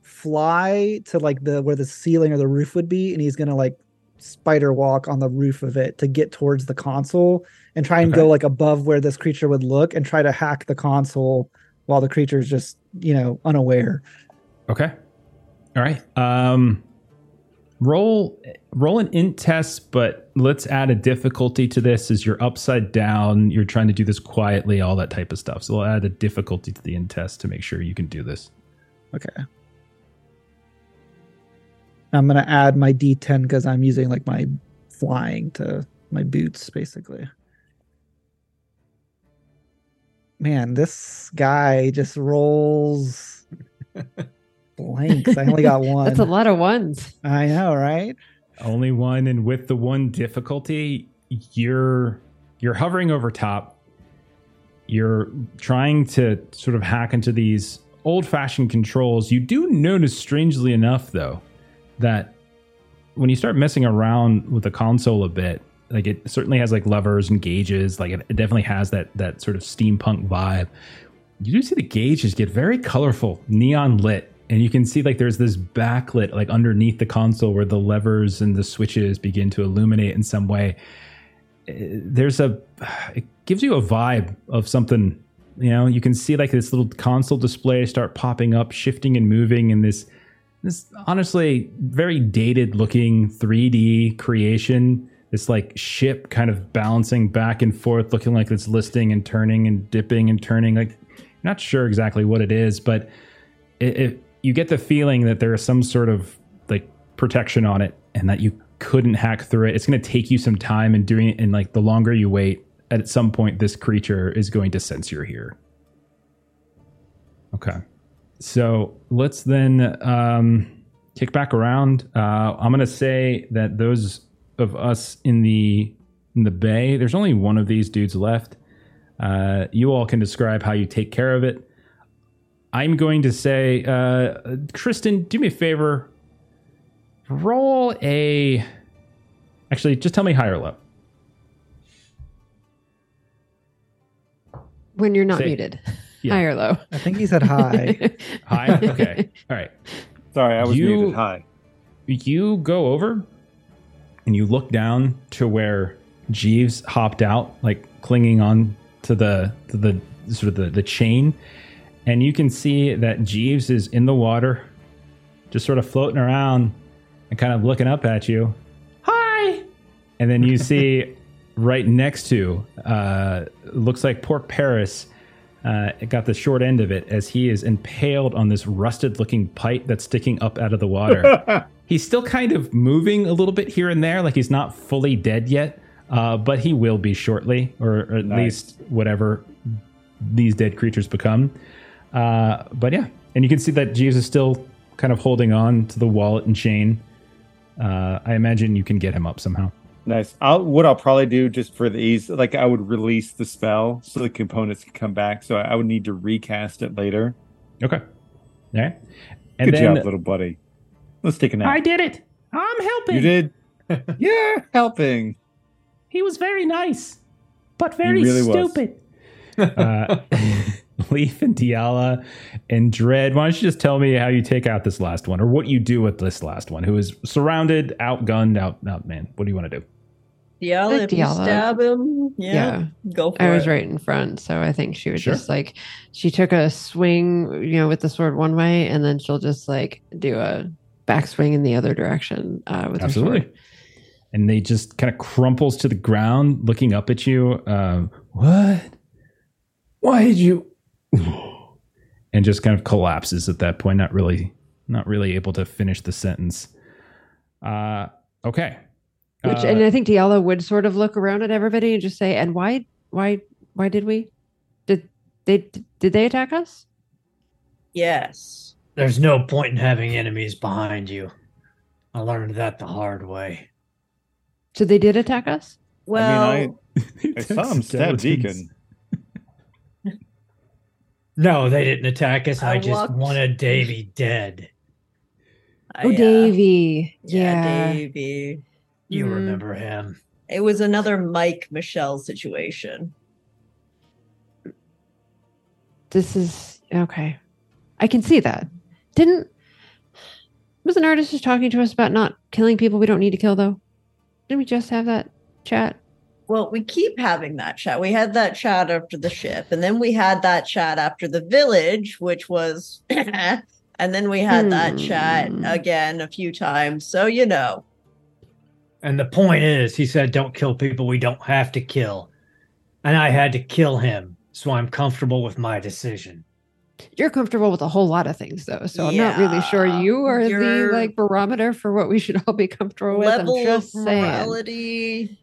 fly to like where the ceiling or the roof would be, and he's going to like spider walk on the roof of it to get towards the console and try and go like above where this creature would look and try to hack the console while the creature is just, unaware. Okay. All right. Roll an int test, but let's add a difficulty to this as you're upside down. You're trying to do this quietly, all that type of stuff. So we'll add a difficulty to the int test to make sure you can do this. Okay. I'm going to add my D10 because I'm using like my flying to my boots, basically. Man, this guy just rolls... blanks. I only got one. That's a lot of ones. I know, right? Only one, and with the one difficulty, you're hovering over top. You're trying to sort of hack into these old-fashioned controls. You do notice, strangely enough, though, that when you start messing around with the console a bit, like, it certainly has like levers and gauges. Like, it definitely has that sort of steampunk vibe. You do see the gauges get very colorful, neon lit. And you can see like there's this backlit like underneath the console where the levers and the switches begin to illuminate in some way. It gives you a vibe of something, you can see like this little console display start popping up, shifting and moving in this honestly very dated looking 3D creation. This like ship kind of balancing back and forth, looking like it's listing and turning and dipping and turning. Like, I'm not sure exactly what it is, but you get the feeling that there is some sort of like protection on it and that you couldn't hack through it. It's going to take you some time and doing it. And like, the longer you wait, at some point, this creature is going to sense you're here. Okay. So let's then kick back around. I'm going to say that those of us in the bay, there's only one of these dudes left. You all can describe how you take care of it. I'm going to say, Tristan, do me a favor. Roll a... Actually, just tell me high or low. When you're not muted. Yeah. High or low? I think he said high. High? Okay. All right. Sorry, I was muted. High. You go over, and you look down to where Jeeves hopped out, like clinging on to the sort of the chain, and you can see that Jeeves is in the water, just sort of floating around and kind of looking up at you. Hi! And then you see right next to, looks like poor Paris, it got the short end of it as he is impaled on this rusted looking pipe that's sticking up out of the water. He's still kind of moving a little bit here and there, like he's not fully dead yet, but he will be shortly, or at least whatever these dead creatures become. But yeah, and you can see that Jeeves is still kind of holding on to the wallet and chain. I imagine you can get him up somehow. Nice. What I'll probably do just for the ease, like I would release the spell so the components can come back. So I would need to recast it later. Okay. All right. And Good job, little buddy. Let's take a nap. I did it. I'm helping. You did. You're helping. He was very nice, but very stupid. Leaf and Diala and Dread, why don't you just tell me how you take out this last one, or what you do with this last one, who is surrounded, outgunned, outmanned. What do you want to do? Diala, if you stab him, go for it. I was right in front, so I think she was just like, she took a swing, with the sword one way, and then she'll just like do a backswing in the other direction with her sword. And they just kind of crumples to the ground, looking up at you. What? Why did you? And just kind of collapses at that point, not really able to finish the sentence. Okay. And I think Diala would sort of look around at everybody and just say, and why did we? Did they attack us? Yes. There's no point in having enemies behind you. I learned that the hard way. So they did attack us? Well, I saw them stab Deacon. No, they didn't attack us. I just wanted Davey dead. Oh, yeah. Davey. Yeah, Davey. You remember him. It was another Mike Michelle situation. This is... Okay. I can see that. Was an artist just talking to us about not killing people we don't need to kill, though? Didn't we just have that chat? Well, we keep having that chat. We had that chat after the ship, and then we had that chat after the village, which was, and then we had that chat again a few times. So, And the point is, he said, don't kill people we don't have to kill. And I had to kill him. So I'm comfortable with my decision. You're comfortable with a whole lot of things, though. So yeah, I'm not really sure you are the barometer for what we should all be comfortable with. I'm just saying. Morality.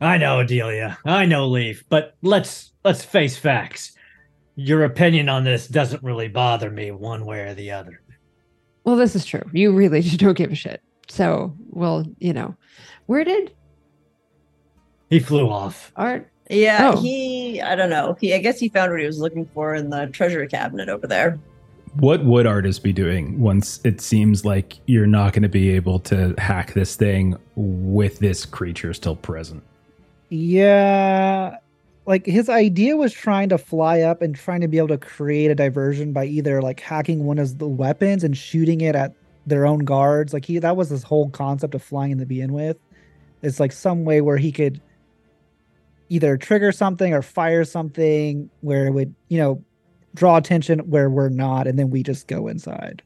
I know, Delia. I know, Leaf. But let's face facts. Your opinion on this doesn't really bother me one way or the other. Well, this is true. You really just don't give a shit. So, where did... He flew off. Art? Yeah, I don't know. I guess he found what he was looking for in the treasure cabinet over there. What would artists be doing once it seems like you're not going to be able to hack this thing with this creature still present? Yeah, like his idea was trying to fly up and trying to be able to create a diversion by either like hacking one of the weapons and shooting it at their own guards. Like that was his whole concept of flying in the begin with. It's like some way where he could either trigger something or fire something where it would, draw attention where we're not, and then we just go inside.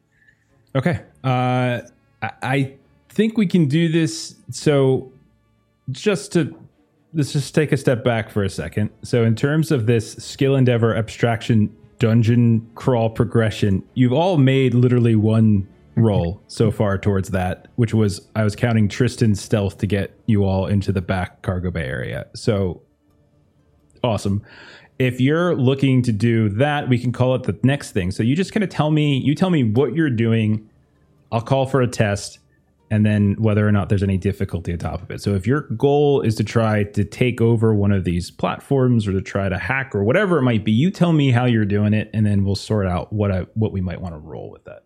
Okay. I think we can do this. So let's just take a step back for a second. So in terms of this skill endeavor abstraction dungeon crawl progression, you've all made literally one roll so far towards that, which was, I was counting Tristan's stealth to get you all into the back cargo bay area. So awesome. If you're looking to do that, we can call it the next thing. So you just kind of tell me what you're doing. I'll call for a test and then whether or not there's any difficulty on top of it. So if your goal is to try to take over one of these platforms or to try to hack or whatever it might be, you tell me how you're doing it and then we'll sort out what we might want to roll with that.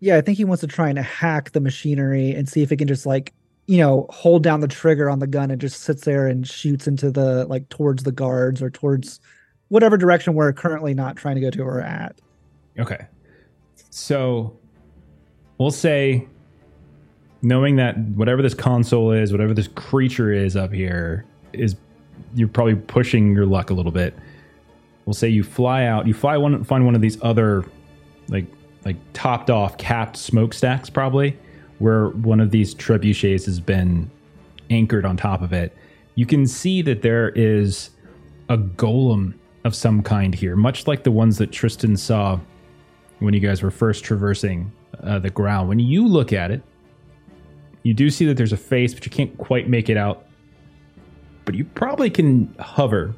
Yeah, I think he wants to try and hack the machinery and see if it can just like, hold down the trigger on the gun and just sits there and shoots into the, like, towards the guards or towards whatever direction we're currently not trying to go to or at. Okay. So we'll say knowing that whatever this console is, whatever this creature is up here, is you're probably pushing your luck a little bit. We'll say you fly out, you fly one, find one of these other like topped off, capped smokestacks probably, where one of these trebuchets has been anchored on top of it. You can see that there is a golem of some kind here, much like the ones that Tristan saw when you guys were first traversing the ground. When you look at it, you do see that there's a face, but you can't quite make it out. But you probably can hover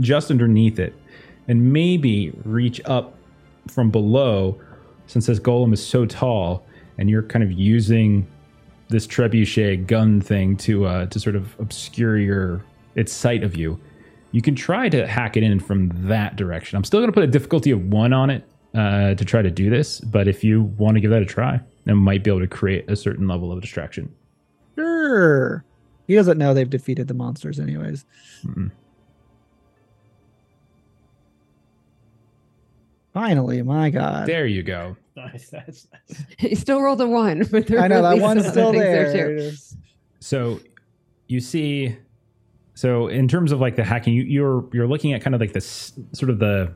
just underneath it and maybe reach up from below, since this golem is so tall and you're kind of using this trebuchet gun thing to sort of obscure its sight of you. You can try to hack it in from that direction. I'm still going to put a difficulty of 1 on it to try to do this, but if you want to give that a try, then might be able to create a certain level of distraction. Sure. He doesn't know they've defeated the monsters anyways. Mm-mm. Finally, my God. There you go. Nice. He still rolled a 1, but there I know that one's still there. So you see, so in terms of like the hacking, you're looking at kind of like this sort of the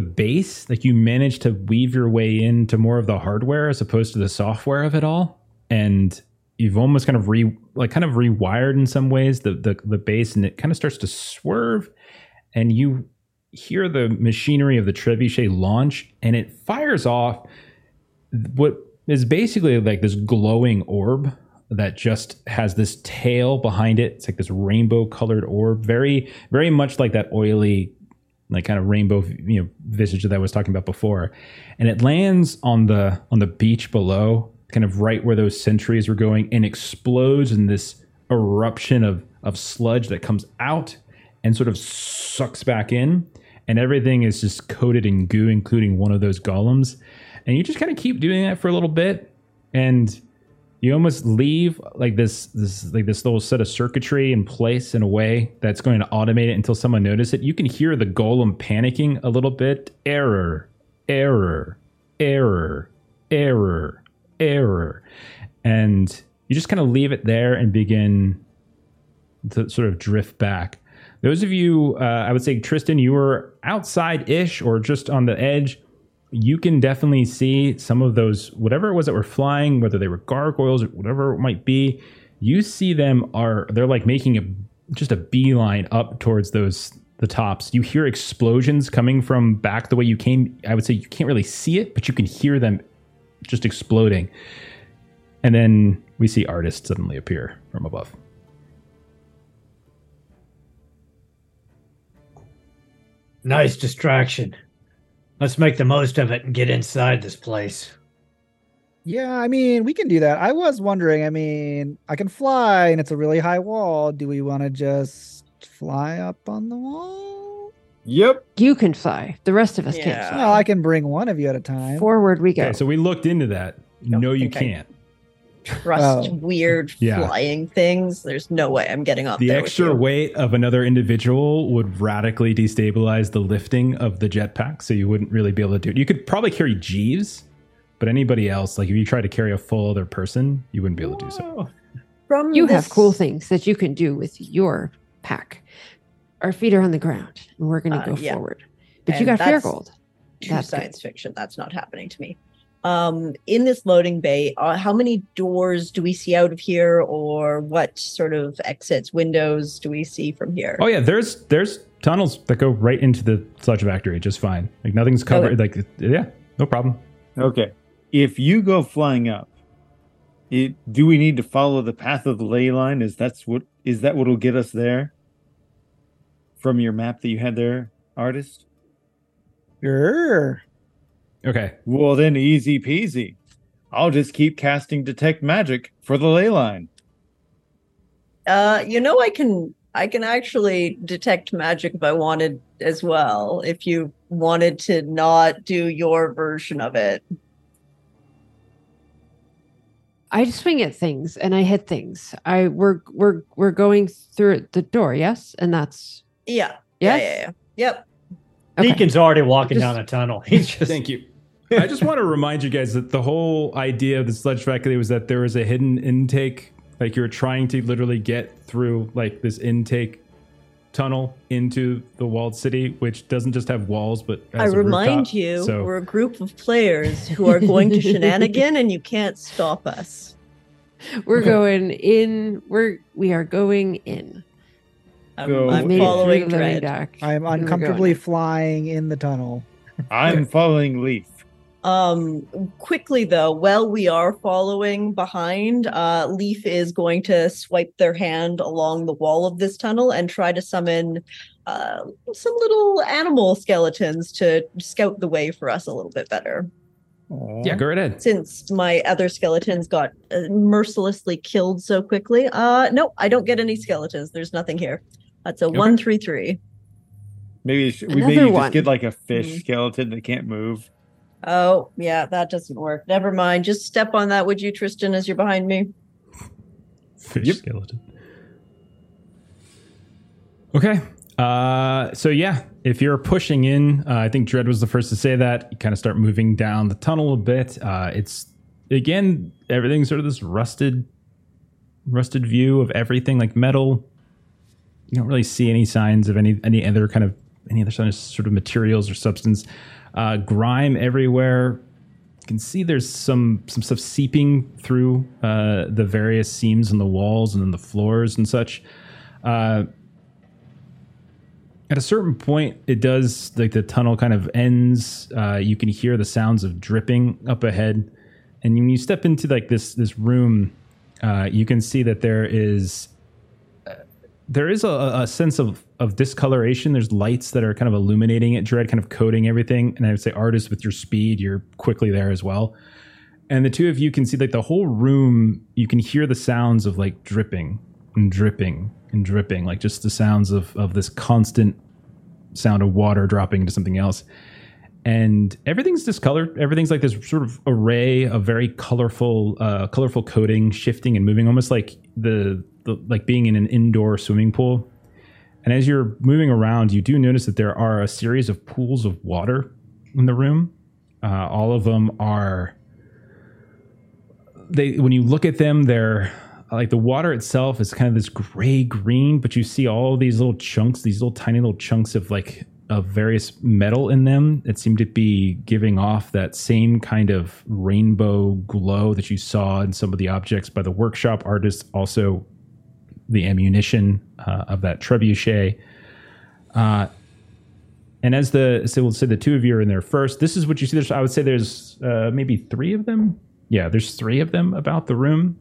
base, like you managed to weave your way into more of the hardware as opposed to the software of it all, and you've almost kind of rewired in some ways the base, and it kind of starts to swerve, and you hear the machinery of the trebuchet launch, and it fires off what is basically like this glowing orb that just has this tail behind it. It's like this rainbow colored orb, very, very much like that oily, like kind of rainbow, you know, visage that I was talking about before. And it lands on the beach below, kind of right where those sentries were going, and explodes in this eruption of sludge that comes out and sort of sucks back in. And everything is just coated in goo, including one of those golems. And you just kind of keep doing that for a little bit, and you almost leave like this little set of circuitry in place in a way that's going to automate it until someone notices it. You can hear the golem panicking a little bit. Error. And you just kind of leave it there and begin to sort of drift back. Those of you, I would say, Tristan, you were outside-ish or just on the edge. You can definitely see some of those, whatever it was that were flying, whether they were gargoyles or whatever it might be. You see them they're like making just a beeline up towards the tops. You hear explosions coming from back the way you came. I would say you can't really see it, but you can hear them just exploding. And then we see artists suddenly appear from above. Nice distraction. Let's make the most of it and get inside this place. Yeah, I mean, we can do that. I was wondering, I mean, I can fly and it's a really high wall. Do we want to just fly up on the wall? Yep. You can fly. The rest of us can't fly. Well, I can bring one of you at a time. Forward we go. Okay, so we looked into that. No, you can't. Trust weird flying things. There's no way I'm getting off the there extra weight of another individual would radically destabilize the lifting of the jetpack, so you wouldn't really be able to do it. You could probably carry Jeeves, but anybody else, like if you try to carry a full other person, you wouldn't be able to do so. You have cool things that you can do with your pack. Our feet are on the ground and we're going to go forward. But and you got fear gold. That's science fiction. That's not happening to me. In this loading bay, how many doors do we see out of here, or what sort of exits, windows do we see from here? Oh yeah, there's tunnels that go right into the sludge factory just fine. Like nothing's covered. Okay. Like no problem. Okay, if you go flying up, do we need to follow the path of the ley line? Is that what'll get us there? From your map that you had there, artist? Sure. Okay. Well, then easy peasy. I'll just keep casting Detect Magic for the ley line. I can actually detect magic if I wanted as well, if you wanted to not do your version of it. I swing at things and I hit things. We're going through the door, yes? And that's... Yeah. Yes? Yeah. Yep. Okay. Deacon's already walking down a tunnel. He's just... Thank you. I just want to remind you guys that the whole idea of the Sludge Factory was that there was a hidden intake. Like, you were trying to literally get through, like, this intake tunnel into the walled city, which doesn't just have walls, but has a rooftop, so we're a group of players who are going to shenanigan, and you can't stop us. We're going in. We are going in. I'm following Dread. I'm uncomfortably flying in the tunnel. I'm following Leaf. Quickly though, while we are following behind, Leaf is going to swipe their hand along the wall of this tunnel and try to summon some little animal skeletons to scout the way for us a little bit better. Aww. Yeah, go right ahead. Since my other skeletons got mercilessly killed so quickly, no, I don't get any skeletons. There's nothing here. That's a 133. Maybe just get like a fish skeleton that can't move. Oh, yeah, that doesn't work. Never mind. Just step on that, would you, Tristan, as you're behind me? Fish skeleton. Okay. So, yeah, if you're pushing in, I think Dread was the first to say that. You kind of start moving down the tunnel a bit. It's, again, everything's sort of this rusted view of everything, like metal. You don't really see any signs of any other sort of materials or substance. Grime everywhere. You can see there's some stuff seeping through the various seams in the walls and in the floors and such. At a certain point, it does, like, the tunnel kind of ends. You can hear the sounds of dripping up ahead. And when you step into, like, this room, you can see that there is a sense of discoloration. There's lights that are kind of illuminating it, Dread, kind of coating everything. And I would say, artists, with your speed, you're quickly there as well. And the two of you can see, like, the whole room. You can hear the sounds of, like, dripping and dripping and dripping, like just the sounds of this constant sound of water dropping into something else. And everything's discolored. Everything's like this sort of array of very colorful coating, shifting and moving, almost like like being in an indoor swimming pool. And as you're moving around, you do notice that there are a series of pools of water in the room. All of them are... When you look at them, they're... Like, the water itself is kind of this gray-green, but you see all these little chunks, these little tiny little chunks of various metal in them that seem to be giving off that same kind of rainbow glow that you saw in some of the objects by the workshop artists, also the ammunition of that trebuchet. And as the two of you are in there first, this is what you see. I would say there's maybe three of them. Yeah, there's three of them about the room.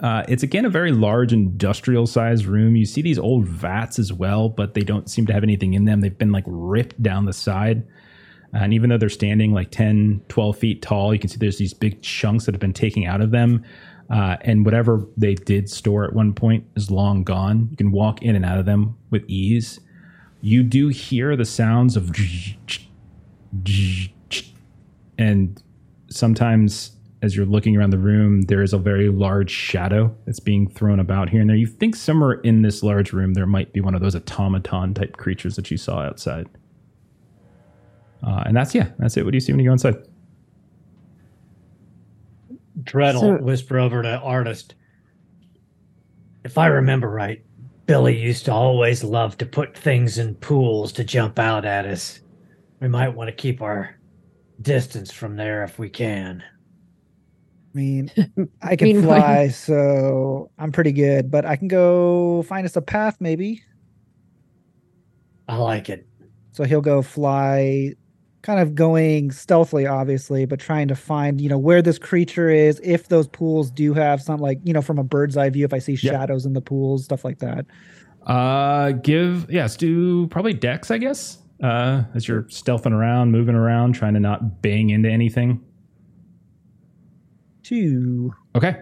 It's, again, a very large industrial-sized room. You see these old vats as well, but they don't seem to have anything in them. They've been, like, ripped down the side. And even though they're standing, like, 10, 12 feet tall, you can see there's these big chunks that have been taken out of them. And whatever they did store at one point is long gone. You can walk in and out of them with ease. You do hear the sounds of... And sometimes... As you're looking around the room, there is a very large shadow that's being thrown about here and there. You think somewhere in this large room, there might be one of those automaton-type creatures that you saw outside. And that's it. What do you see when you go inside? Dread will whisper over to Artist. If I remember right, Billy used to always love to put things in pools to jump out at us. We might want to keep our distance from there if we can. I mean, I can fly, so I'm pretty good, but I can go find us a path, maybe. I like it. So he'll go fly, kind of going stealthily, obviously, but trying to find, where this creature is, if those pools do have some, like, from a bird's eye view, if I see shadows in the pools, stuff like that. Do probably Dex, I guess, as you're stealthing around, moving around, trying to not bang into anything. Two. Okay.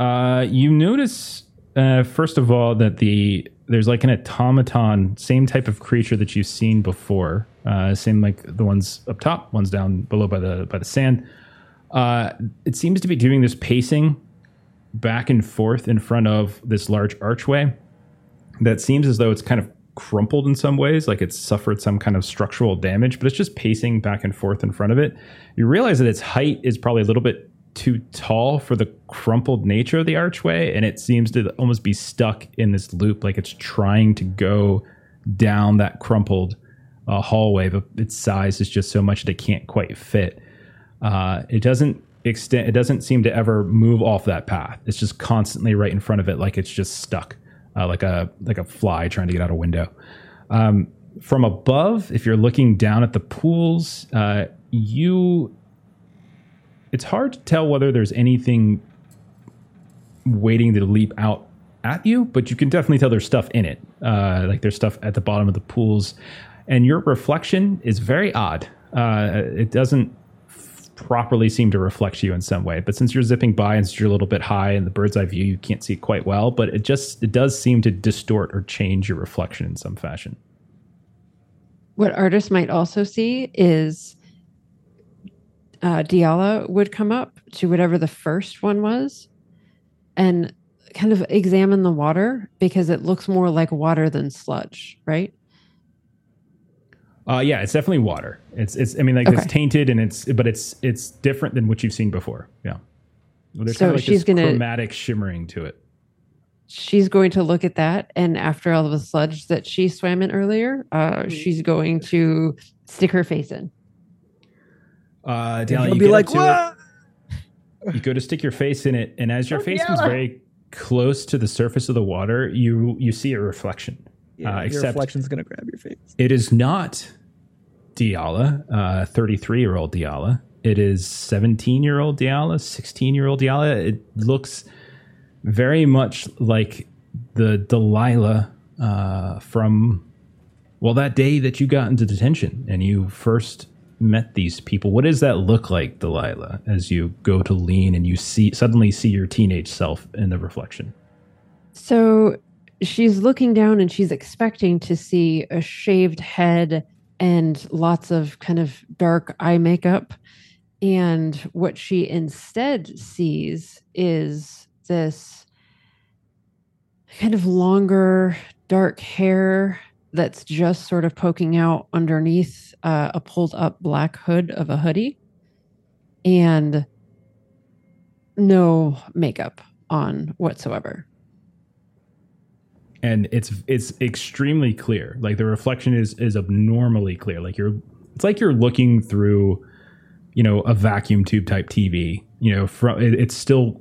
You notice, first of all, that there's like an automaton, same type of creature that you've seen before. Same, like the ones up top, ones down below by the sand. It seems to be doing this pacing back and forth in front of this large archway that seems as though it's kind of crumpled in some ways, like it's suffered some kind of structural damage, but it's just pacing back and forth in front of it. You realize that its height is probably a little bit too tall for the crumpled nature of the archway, and it seems to almost be stuck in this loop, like it's trying to go down that crumpled hallway, but its size is just so much that it can't quite fit. It doesn't extend. It doesn't seem to ever move off that path. It's just constantly right in front of it, like it's just stuck, like a fly trying to get out a window. From above, if you're looking down at the pools, it's hard to tell whether there's anything waiting to leap out at you, but you can definitely tell there's stuff in it. Like there's stuff at the bottom of the pools, and your reflection is very odd. It doesn't properly seem to reflect you in some way, but since you're zipping by and since you're a little bit high in the bird's eye view, you can't see quite well, but it does seem to distort or change your reflection in some fashion. What artists might also see is Diala would come up to whatever the first one was and kind of examine the water, because it looks more like water than sludge, right? Yeah, it's definitely water. It's tainted, and it's different than what you've seen before. Yeah. Well, there's so kind of like chromatic shimmering to it. She's going to look at that, and after all of the sludge that she swam in earlier, she's going to stick her face in. Diala, you be like, what? You go to stick your face in it, and as your face comes very close to the surface of the water, you see a reflection. Yeah, your reflection's going to grab your face. It is not Diala, 33-year-old Diala. It is 17-year-old Diala, 16-year-old Diala. It looks very much like the Delilah from, well, that day that you got into detention and you first met these people. What does that look like, Delilah, as you go to lean and you suddenly see your teenage self in the reflection? So she's looking down and she's expecting to see a shaved head and lots of kind of dark eye makeup. And what she instead sees is this kind of longer, dark hair that's just sort of poking out underneath a pulled up black hood of a hoodie, and no makeup on whatsoever. And it's extremely clear. Like the reflection is abnormally clear. Like it's like you're looking through, a vacuum tube type TV. It's still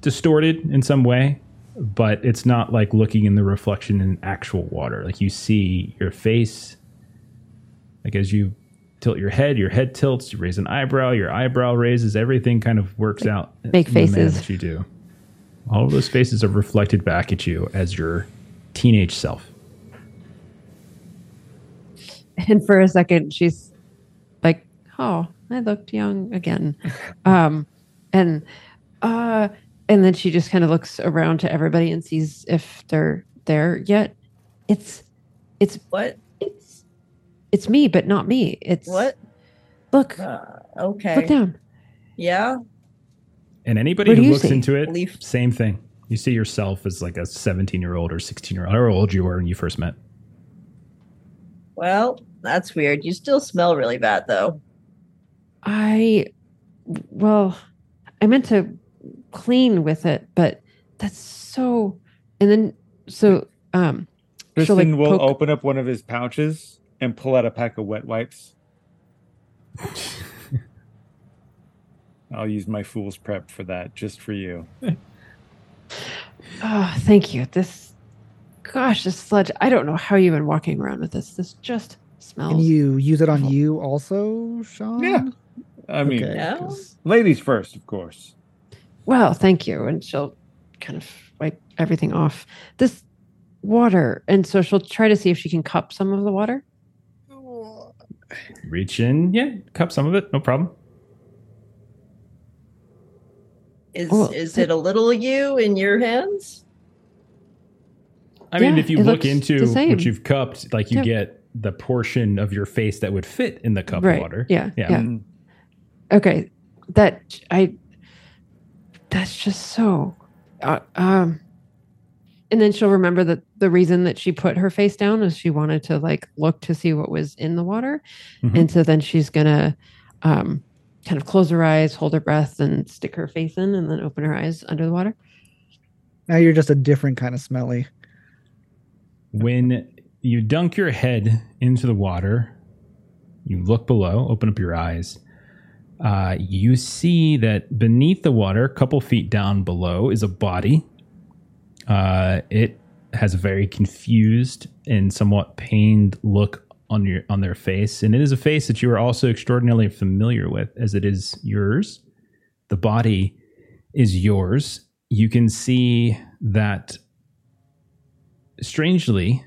distorted in some way, but it's not like looking in the reflection in actual water. Like you see your face. Like as you tilt your head tilts. You raise an eyebrow, your eyebrow raises. Everything kind of works out. Big faces. That you do. All of those faces are reflected back at you as your teenage self. And for a second, she's like, oh, I looked young again. And then she just kind of looks around to everybody and sees if they're there yet. It's what? It's me, but not me. It's what? Look. Okay. Look down. Yeah. And anybody who looks into it, Leaf. Same thing. You see yourself as like a 17-year-old or 16-year-old, however old you were when you first met. Well, that's weird. You still smell really bad, though. I meant to clean with it, but that's so... And then, Tristan will open up one of his pouches and pull out a pack of wet wipes. I'll use my fool's prep for that, just for you. Oh, thank you. This sludge. I don't know how you've been walking around with this. This just smells. Can you use it on you also, Sean? Yeah. I mean, ladies first, of course. Well, thank you. And she'll kind of wipe everything off. This water. And so she'll try to see if she can cup some of the water. Reach in. Yeah, cup some of it. No problem. Is it a little you in your hands? I mean, if you look into what you've cupped, like you get the portion of your face that would fit in the cup of water. Yeah. Mm-hmm. Okay. That's just so And then she'll remember that the reason that she put her face down is she wanted to like look to see what was in the water. Mm-hmm. And so then she's going to kind of close her eyes, hold her breath, and stick her face in, and then open her eyes under the water. Now you're just a different kind of smelly. When you dunk your head into the water, you look below, open up your eyes. You see that beneath the water, a couple feet down below, is a body. It has a very confused and somewhat pained look on their face. And it is a face that you are also extraordinarily familiar with, as it is yours. The body is yours. You can see that, strangely,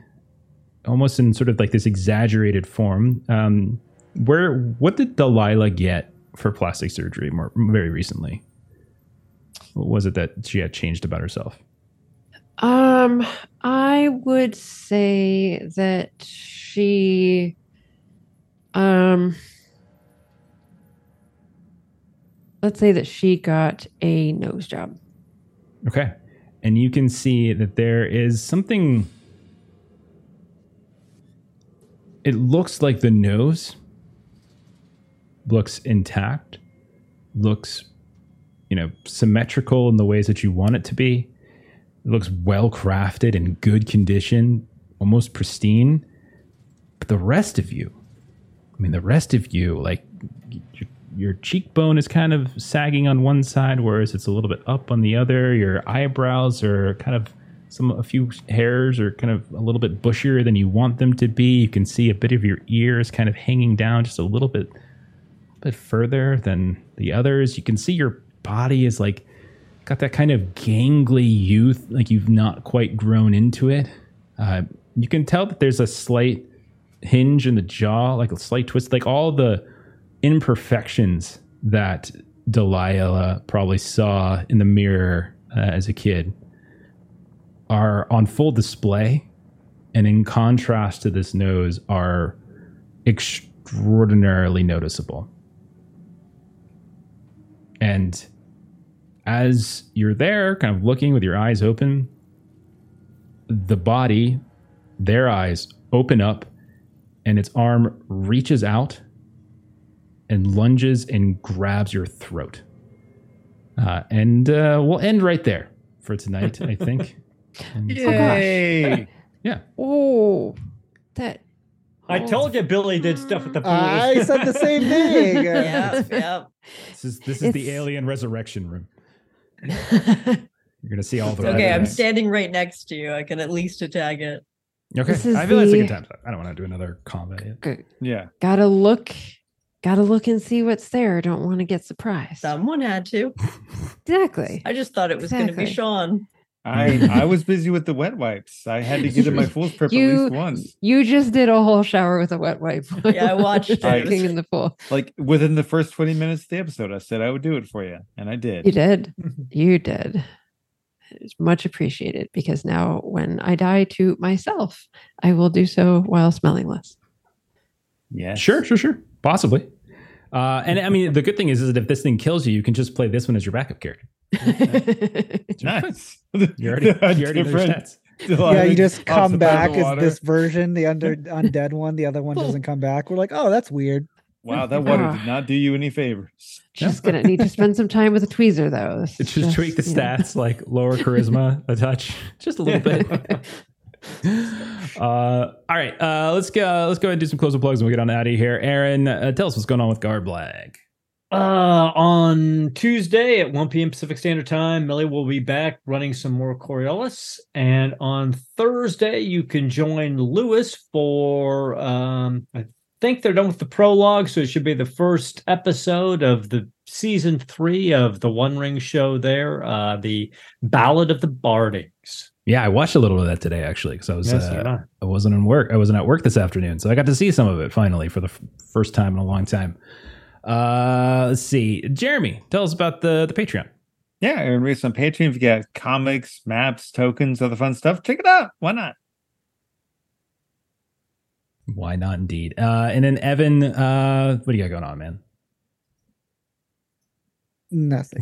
almost in sort of like this exaggerated form, what did Delilah get for plastic surgery more very recently? What was it that she had changed about herself? I would say that she, let's say that she got a nose job. Okay. And you can see that there is something, it looks like the nose looks intact, looks, symmetrical in the ways that you want it to be. It looks well-crafted and good condition, almost pristine. But the rest of you, like your cheekbone is kind of sagging on one side, whereas it's a little bit up on the other. Your eyebrows are kind of a few hairs are kind of a little bit bushier than you want them to be. You can see a bit of your ears kind of hanging down just a little bit further than the others. You can see your body is like got that kind of gangly youth, like you've not quite grown into it. You can tell that there's a slight hinge in the jaw, like a slight twist, like all the imperfections that Delilah probably saw in the mirror as a kid are on full display. And in contrast to this nose are extraordinarily noticeable. And as you're there, kind of looking with your eyes open, the body, their eyes open up, and its arm reaches out and lunges and grabs your throat. And we'll end right there for tonight, I think. Yay! Yeah. Oh, that. I told you Billy did stuff at the police. I said the same thing. Yep. This is the alien resurrection room. You're gonna see all the. Okay, I'm standing right next to you. I can at least attack it. Okay, I feel it's a good time. I don't want to do another combat yet. Good. Yeah, gotta look and see what's there. Don't want to get surprised. Someone had to. Exactly. I just thought it was going to be Sean. I was busy with the wet wipes. I had to give them my fool's prep at least once. You just did a whole shower with a wet wipe. Yeah, I watched it. In the pool. Like within the first 20 minutes of the episode, I said I would do it for you. And I did. You did. It's much appreciated, because now when I die to myself, I will do so while smelling less. Yeah. Sure. Possibly. And I mean, the good thing is that if this thing kills you, you can just play this one as your backup character. Nice. You already know your stats. Yeah, you just come back as this version, the undead one. The other one doesn't come back. We're like, oh, that's weird. Wow, that water did not do you any favors. Just gonna need to spend some time with a tweezer, though. Just tweak the stats, like lower charisma a touch, just a little bit. All right, let's go ahead and do some closing plugs, and we'll get on out of here. Aaron, tell us what's going on with Guard Black. On Tuesday at 1 p.m. Pacific Standard Time, Millie will be back running some more Coriolis. And on Thursday, you can join Lewis for, I think they're done with the prologue, so it should be the first episode of the season 3 of the One Ring show there, the Ballad of the Bardings. Yeah, I watched a little of that today, actually, because I was I wasn't at work this afternoon, so I got to see some of it finally for the first time in a long time. Let's see. Jeremy, tell us about the Patreon. Yeah, Aaron Reese on Patreon. If you got comics, maps, tokens, other fun stuff, check it out. Why not? Why not, indeed. And then Evan, what do you got going on, man? Nothing.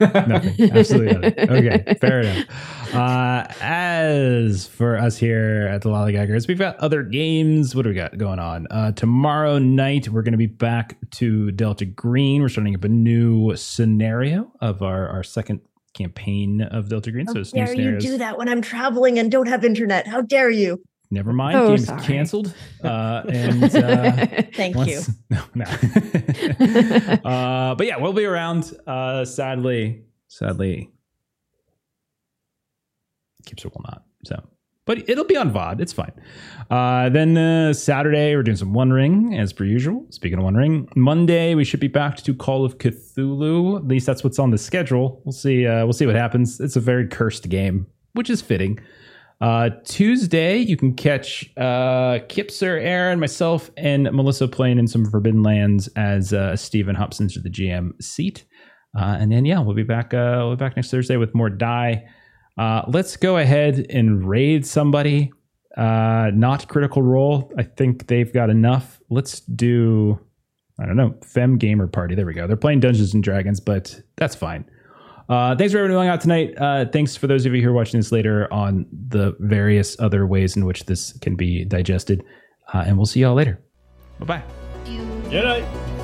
Nothing. Absolutely nothing. Okay, fair enough. As for us here at the Lollygaggers, we've got other games. What do we got going on? Tomorrow night, we're going to be back to Delta Green. We're starting up a new scenario of our second campaign of Delta Green. How dare you do that when I'm traveling and don't have internet? How dare you? Never mind. Oh, game's canceled. Thank you. No. But yeah, we'll be around. Sadly, keeps it will not. So, but it'll be on VOD. It's fine. Then Saturday, we're doing some One Ring as per usual. Speaking of One Ring, Monday we should be back to Call of Cthulhu. At least that's what's on the schedule. We'll see. We'll see what happens. It's a very cursed game, which is fitting. Tuesday, you can catch Kipser, Aaron, myself, and Melissa playing in some Forbidden Lands as Stephen Hopson to the GM seat. And then, yeah, we'll be back. We'll be back next Thursday with more Die. Let's go ahead and raid somebody. Not Critical Role. I think they've got enough. Let's do, I don't know, Femme Gamer Party. There we go. They're playing Dungeons and Dragons, but that's fine. Thanks for everyone going out tonight. Thanks for those of you who are watching this later on the various other ways in which this can be digested. And we'll see y'all later. Bye-bye. Good night.